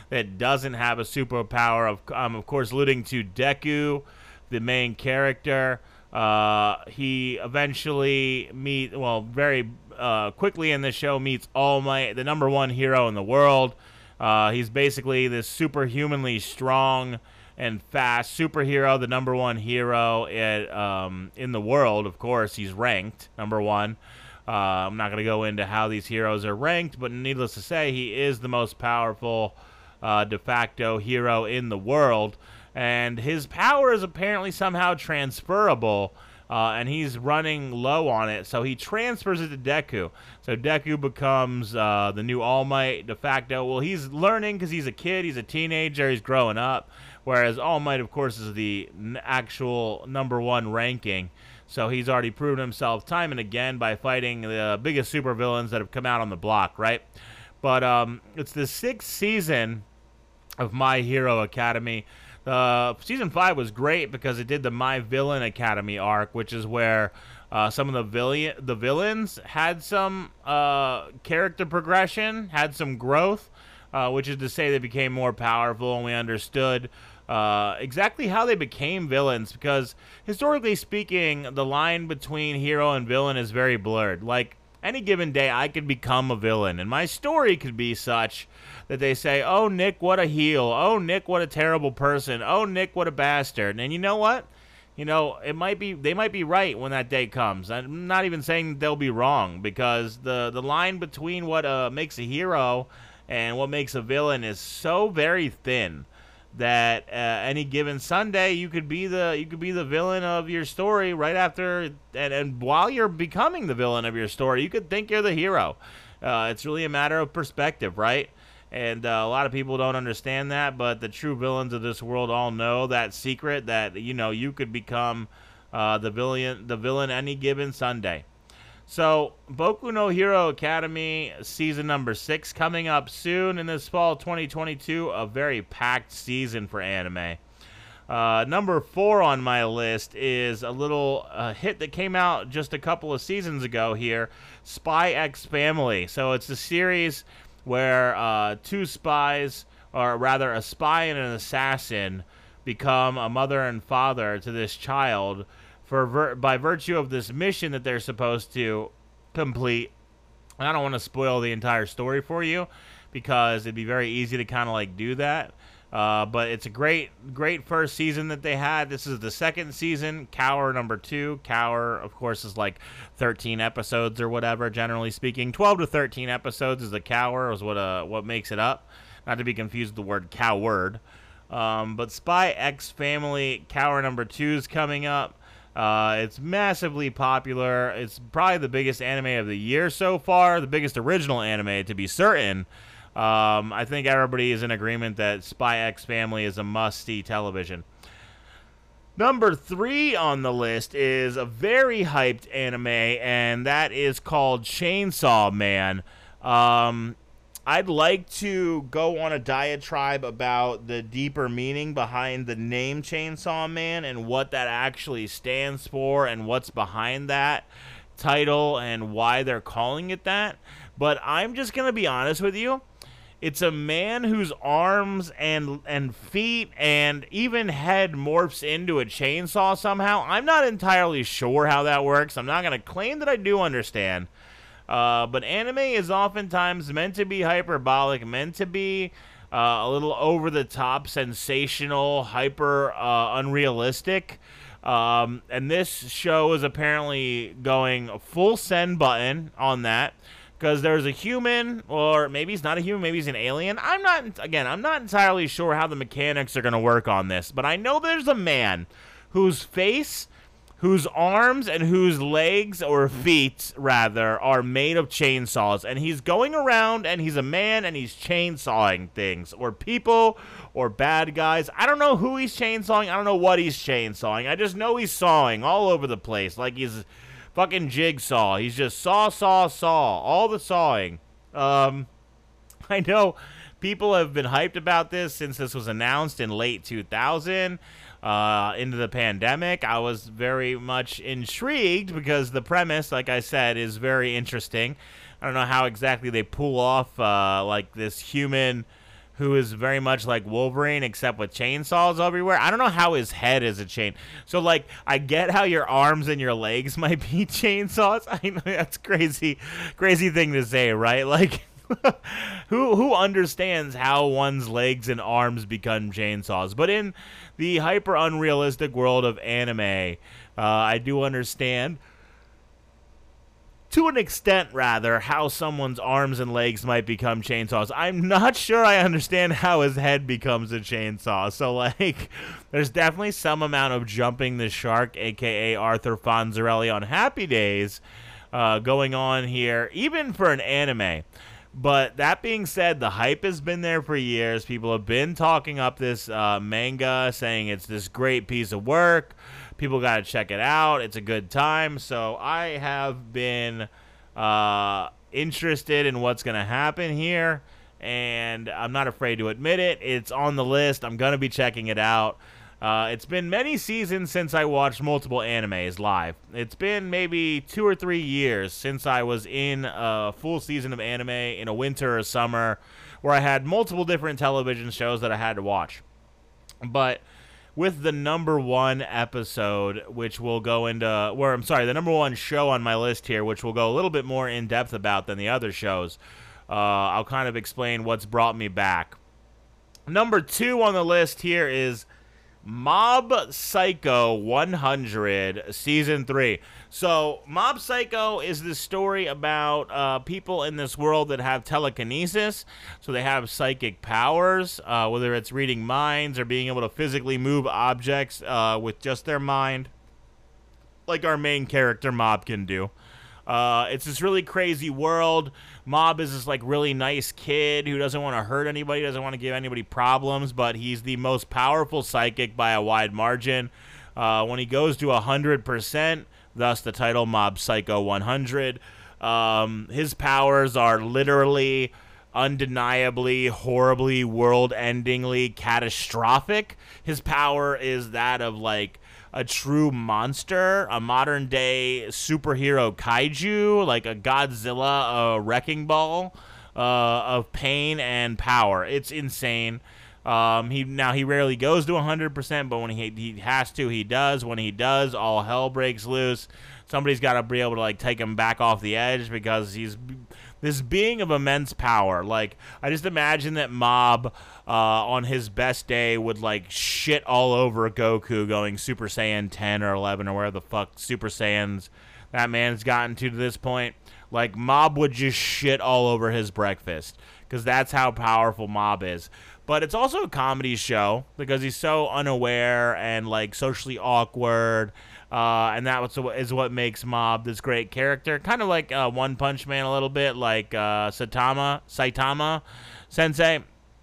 that doesn't have a superpower. Of, um, of course, alluding to Deku, the main character. Uh, he eventually meet well very uh, quickly in the show meets All Might, the number one hero in the world. Uh, he's basically this superhumanly strong and fast superhero, the number one hero at, um, in the world. Of course, he's ranked number one. Uh, I'm not going to go into how these heroes are ranked, but needless to say, he is the most powerful uh, de facto hero in the world. And his power is apparently somehow transferable, uh, and he's running low on it, so he transfers it to Deku. So Deku becomes uh, the new All Might de facto. Well, he's learning because he's a kid, he's a teenager, he's growing up, whereas All Might, of course, is the n- actual number one ranking. So he's already proven himself time and again by fighting the biggest supervillains that have come out on the block, right? But um, it's the sixth season of My Hero Academy. Uh, season five was great because it did the My Villain Academy arc, which is where uh, some of the villain the villains had some uh, character progression, had some growth, uh, which is to say they became more powerful, and we understood uh, exactly how they became villains. Because historically speaking, the line between hero and villain is very blurred. Like, any given day, I could become a villain, and my story could be such that they say, oh, Nick, what a heel. Oh, Nick, what a terrible person. Oh, Nick, what a bastard. And you know what? You know, it might be they might be right when that day comes. I'm not even saying they'll be wrong, because the, the line between what uh, makes a hero and what makes a villain is so very thin that uh, any given Sunday you could be the you could be the villain of your story right after, and, and while you're becoming the villain of your story, you could think you're the hero. Uh, it's really a matter of perspective, right? And uh, a lot of people don't understand that, but the true villains of this world all know that secret, that, you know, you could become uh, the villain the villain any given Sunday. So, Boku no Hero Academy season number six coming up soon in this fall twenty twenty-two. A very packed season for anime. Uh, number four on my list is a little uh, hit that came out just a couple of seasons ago here, Spy X Family. So, it's a series where uh, two spies, or rather a spy and an assassin, become a mother and father to this child, For vir- by virtue of this mission that they're supposed to complete. And I don't want to spoil the entire story for you, because it'd be very easy to kind of like do that. Uh, but it's a great, great first season that they had. This is the second season, Cower number two. Cower, of course, is like thirteen episodes or whatever, generally speaking. twelve to thirteen episodes is the Cower, is what uh, what makes it up. Not to be confused with the word coward. Um, but Spy X Family, Cower number two is coming up. Uh, it's massively popular. It's probably the biggest anime of the year so far, the biggest original anime to be certain. Um, I think everybody is in agreement that Spy X Family is a must-see television. Number three on the list is a very hyped anime, and that is called Chainsaw Man. Um, I'd like to go on a diatribe about the deeper meaning behind the name Chainsaw Man and what that actually stands for and what's behind that title and why they're calling it that. But I'm just going to be honest with you. It's a man whose arms and and feet and even head morphs into a chainsaw somehow. I'm not entirely sure how that works. I'm not going to claim that I do understand. Uh, but anime is oftentimes meant to be hyperbolic, meant to be uh, a little over-the-top, sensational, hyper, uh, unrealistic. Um, and this show is apparently going full send button on that, because there's a human, or maybe he's not a human, maybe he's an alien. I'm not, again, I'm not entirely sure how the mechanics are going to work on this, but I know there's a man whose face, whose arms, and whose legs, or feet, rather, are made of chainsaws. And he's going around, and he's a man, and he's chainsawing things, or people, or bad guys. I don't know who he's chainsawing. I don't know what he's chainsawing. I just know he's sawing all over the place, like he's fucking Jigsaw. He's just saw, saw, saw, all the sawing. Um, I know people have been hyped about this since this was announced in late two thousand. Uh, into the pandemic. I was very much intrigued because the premise, like I said, is very interesting. I don't know how exactly they pull off uh, like this human who is very much like Wolverine except with chainsaws everywhere. I don't know how his head is a chain. So like, I get how your arms and your legs might be chainsaws. I know that's crazy, crazy thing to say, right? Like, who who understands how one's legs and arms become chainsaws? But in the hyper unrealistic world of anime, uh, I do understand to an extent, rather, how someone's arms and legs might become chainsaws. I'm not sure I understand how his head becomes a chainsaw. So, like, there's definitely some amount of jumping the shark, a k a. Arthur Fonzarelli on Happy Days, uh, going on here, even for an anime. But that being said, the hype has been there for years. People have been talking up this uh, manga, saying it's this great piece of work. People got to check it out. It's a good time. So I have been uh, interested in what's going to happen here, and I'm not afraid to admit it. It's on the list. I'm going to be checking it out. Uh, it's been many seasons since I watched multiple animes live. It's been maybe two or three years since I was in a full season of anime in a winter or summer where I had multiple different television shows that I had to watch. But with the number one episode, which will go into, where I'm sorry, the number one show on my list here, which we'll go a little bit more in depth about than the other shows, uh, I'll kind of explain what's brought me back. Number two on the list here is Mob Psycho one hundred Season three. So Mob Psycho is the story about uh, people in this world that have telekinesis. So they have psychic powers, uh, whether it's reading minds or being able to physically move objects uh, with just their mind, like our main character Mob can do. Uh, it's this really crazy world. Mob is this like really nice kid who doesn't want to hurt anybody, doesn't want to give anybody problems, but he's the most powerful psychic by a wide margin. Uh, when he goes to one hundred percent, thus the title Mob Psycho one hundred, um, his powers are literally, undeniably, horribly, world-endingly catastrophic. His power is that of like a true monster, a modern-day superhero kaiju, like a Godzilla, a wrecking ball uh, of pain and power. It's insane. Um, he now, he rarely goes to one hundred percent, but when he, he has to, he does. When he does, all hell breaks loose. Somebody's got to be able to, like, take him back off the edge because he's this being of immense power. Like, I just imagine that Mob uh, on his best day would, like, shit all over Goku going Super Saiyan ten or eleven or where the fuck Super Saiyans that man's gotten to to this point. Like, Mob would just shit all over his breakfast because that's how powerful Mob is. But it's also a comedy show because he's so unaware and, like, socially awkward. Uh, and that was, is what makes Mob this great character. Kind of like uh, One Punch Man a little bit, like uh, Saitama, Saitama Sensei.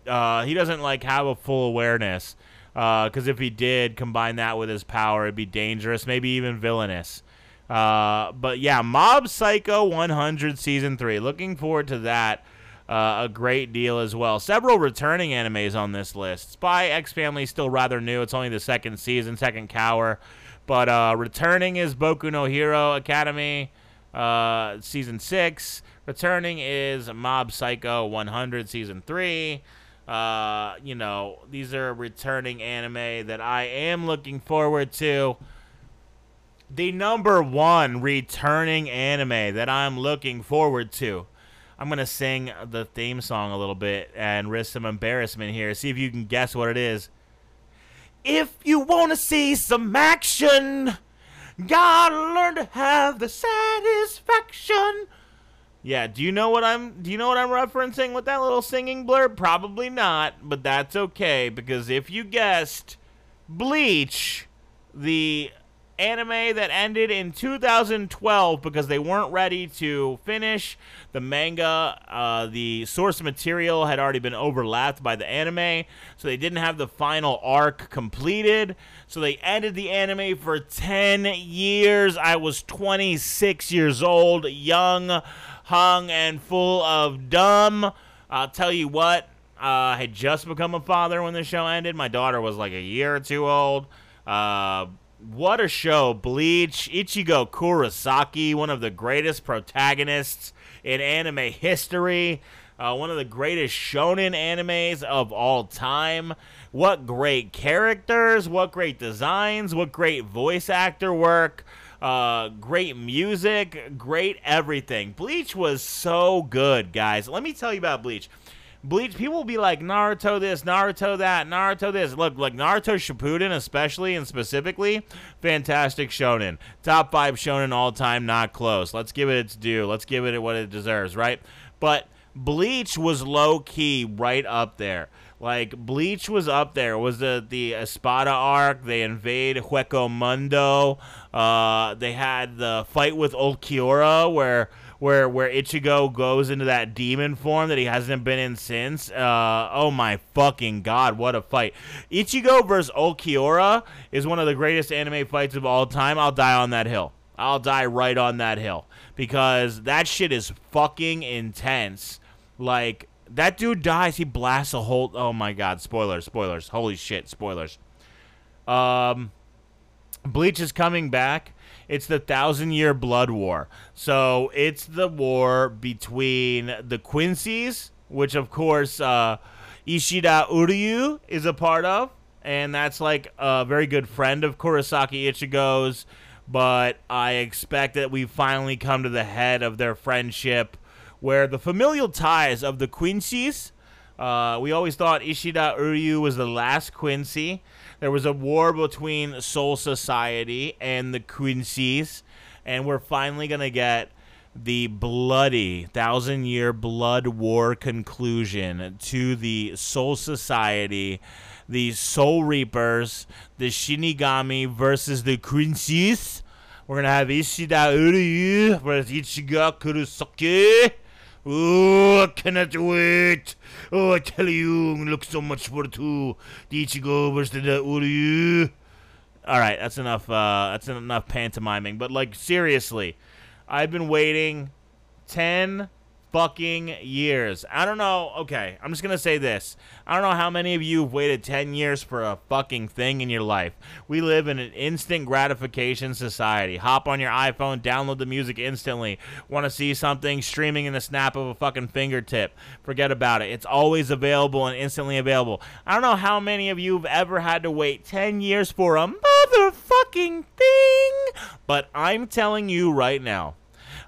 Uh, he doesn't, like, have a full awareness. Because uh, if he did, combine that with his power, it'd be dangerous, maybe even villainous. Uh, but, yeah, Mob Psycho one hundred Season three. Looking forward to that uh, a great deal as well. Several returning animes on this list. Spy X Family is still rather new. It's only the second season, second cower. But uh, returning is Boku no Hero Academy, uh, Season six. Returning is Mob Psycho one hundred, Season three. Uh, you know, these are returning anime that I am looking forward to. The number one returning anime that I'm looking forward to. I'm going to sing the theme song a little bit and risk some embarrassment here. See if you can guess what it is. If you want to see some action, gotta learn to have the satisfaction. Yeah, do you know what I'm do you know what I'm referencing with that little singing blurb? Probably not, but that's okay, because if you guessed Bleach, the anime that ended in two thousand twelve because they weren't ready to finish the manga, uh, the source material had already been overlapped by the anime, so they didn't have the final arc completed, so they ended the anime for ten years. I was twenty-six years old, young, hung, and full of dumb. I'll tell you what, uh, I had just become a father when the show ended. My daughter was like a year or two old. uh, What a show, Bleach. Ichigo Kurosaki, one of the greatest protagonists in anime history. Uh, one of the greatest shonen animes of all time. What great characters, what great designs, what great voice actor work, uh, great music, great everything. Bleach was so good, guys. Let me tell you about Bleach. Bleach, people will be like, Naruto this, Naruto that, Naruto this. Look, like Naruto Shippuden especially and specifically, fantastic shonen. Top five shonen all time, not close. Let's give it its due. Let's give it what it deserves, right? But Bleach was low-key right up there. Like, Bleach was up there. It was the, the Espada arc. They invade Hueco Mundo. Uh, they had the fight with Old Kiora where, where where Ichigo goes into that demon form that he hasn't been in since. Uh, oh, my fucking God. What a fight. Ichigo versus Old Kiora is one of the greatest anime fights of all time. I'll die on that hill. I'll die right on that hill because that shit is fucking intense. Like, that dude dies. He blasts a whole... Oh, my God. Spoilers. Spoilers. Holy shit. Spoilers. Um, Bleach is coming back. It's the Thousand-Year Blood War. So, it's the war between the Quincy's, which, of course, uh, Ishida Uryu is a part of. And that's, like, a very good friend of Kurosaki Ichigo's. But I expect that we finally come to the head of their friendship, where the familial ties of the Quincy's, uh, we always thought Ishida Uryu was the last Quincy. There was a war between Soul Society and the Quincy's, and we're finally going to get the bloody Thousand-Year Blood War conclusion to the Soul Society, the Soul Reapers, the Shinigami versus the Quincy's. We're going to have Ishida Uryu versus Ichigo Kurosaki. Oh, I cannot wait. Oh, I tell you, I'm going to look so much forward to the Ichigo versus the Uryu. All right, that's enough uh, That's enough pantomiming. But, like, seriously, I've been waiting ten fucking years. I don't know. Okay, I'm just going to say this. I don't know how many of you have waited ten years for a fucking thing in your life. We live in an instant gratification society. Hop on your iPhone, download the music instantly. Want to see something streaming in the snap of a fucking fingertip. Forget about it. It's always available and instantly available. I don't know how many of you have ever had to wait ten years for a motherfucking thing. But I'm telling you right now,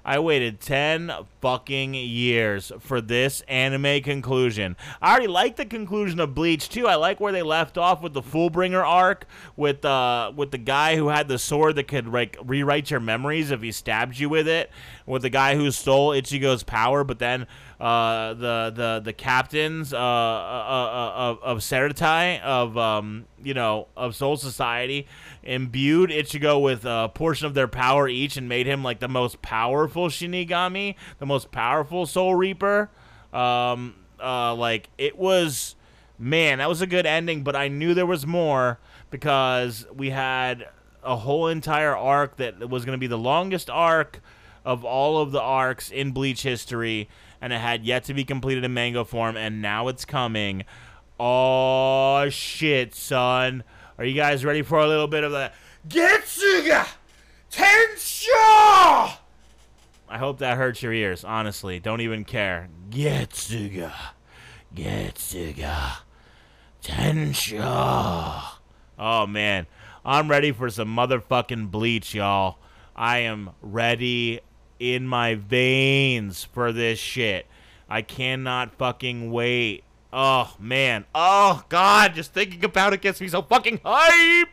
I waited ten fucking years for this anime conclusion. I already like the conclusion of Bleach, too. I like where they left off with the Fullbringer arc, with uh, with the guy who had the sword that could, like, rewrite your memories if he stabbed you with it, with the guy who stole Ichigo's power, but then uh, the, the the captains uh, uh, uh, uh, of Seratai, of, um, you know, of Soul Society, imbued Ichigo with a portion of their power each and made him, like, the most powerful Shinigami, the most powerful Soul Reaper. Um, uh, like, it was, man, that was a good ending, but I knew there was more because we had a whole entire arc that was going to be the longest arc of all of the arcs in Bleach history, and it had yet to be completed in manga form, and now it's coming. Oh, shit, son. Are you guys ready for a little bit of the Getsuga Tensho? I hope that hurts your ears, honestly. Don't even care. Getsuga. Getsuga Tensho. Oh, man. I'm ready for some motherfucking Bleach, y'all. I am ready in my veins for this shit. I cannot fucking wait. Oh, man. Oh, God. Just thinking about it gets me so fucking hype.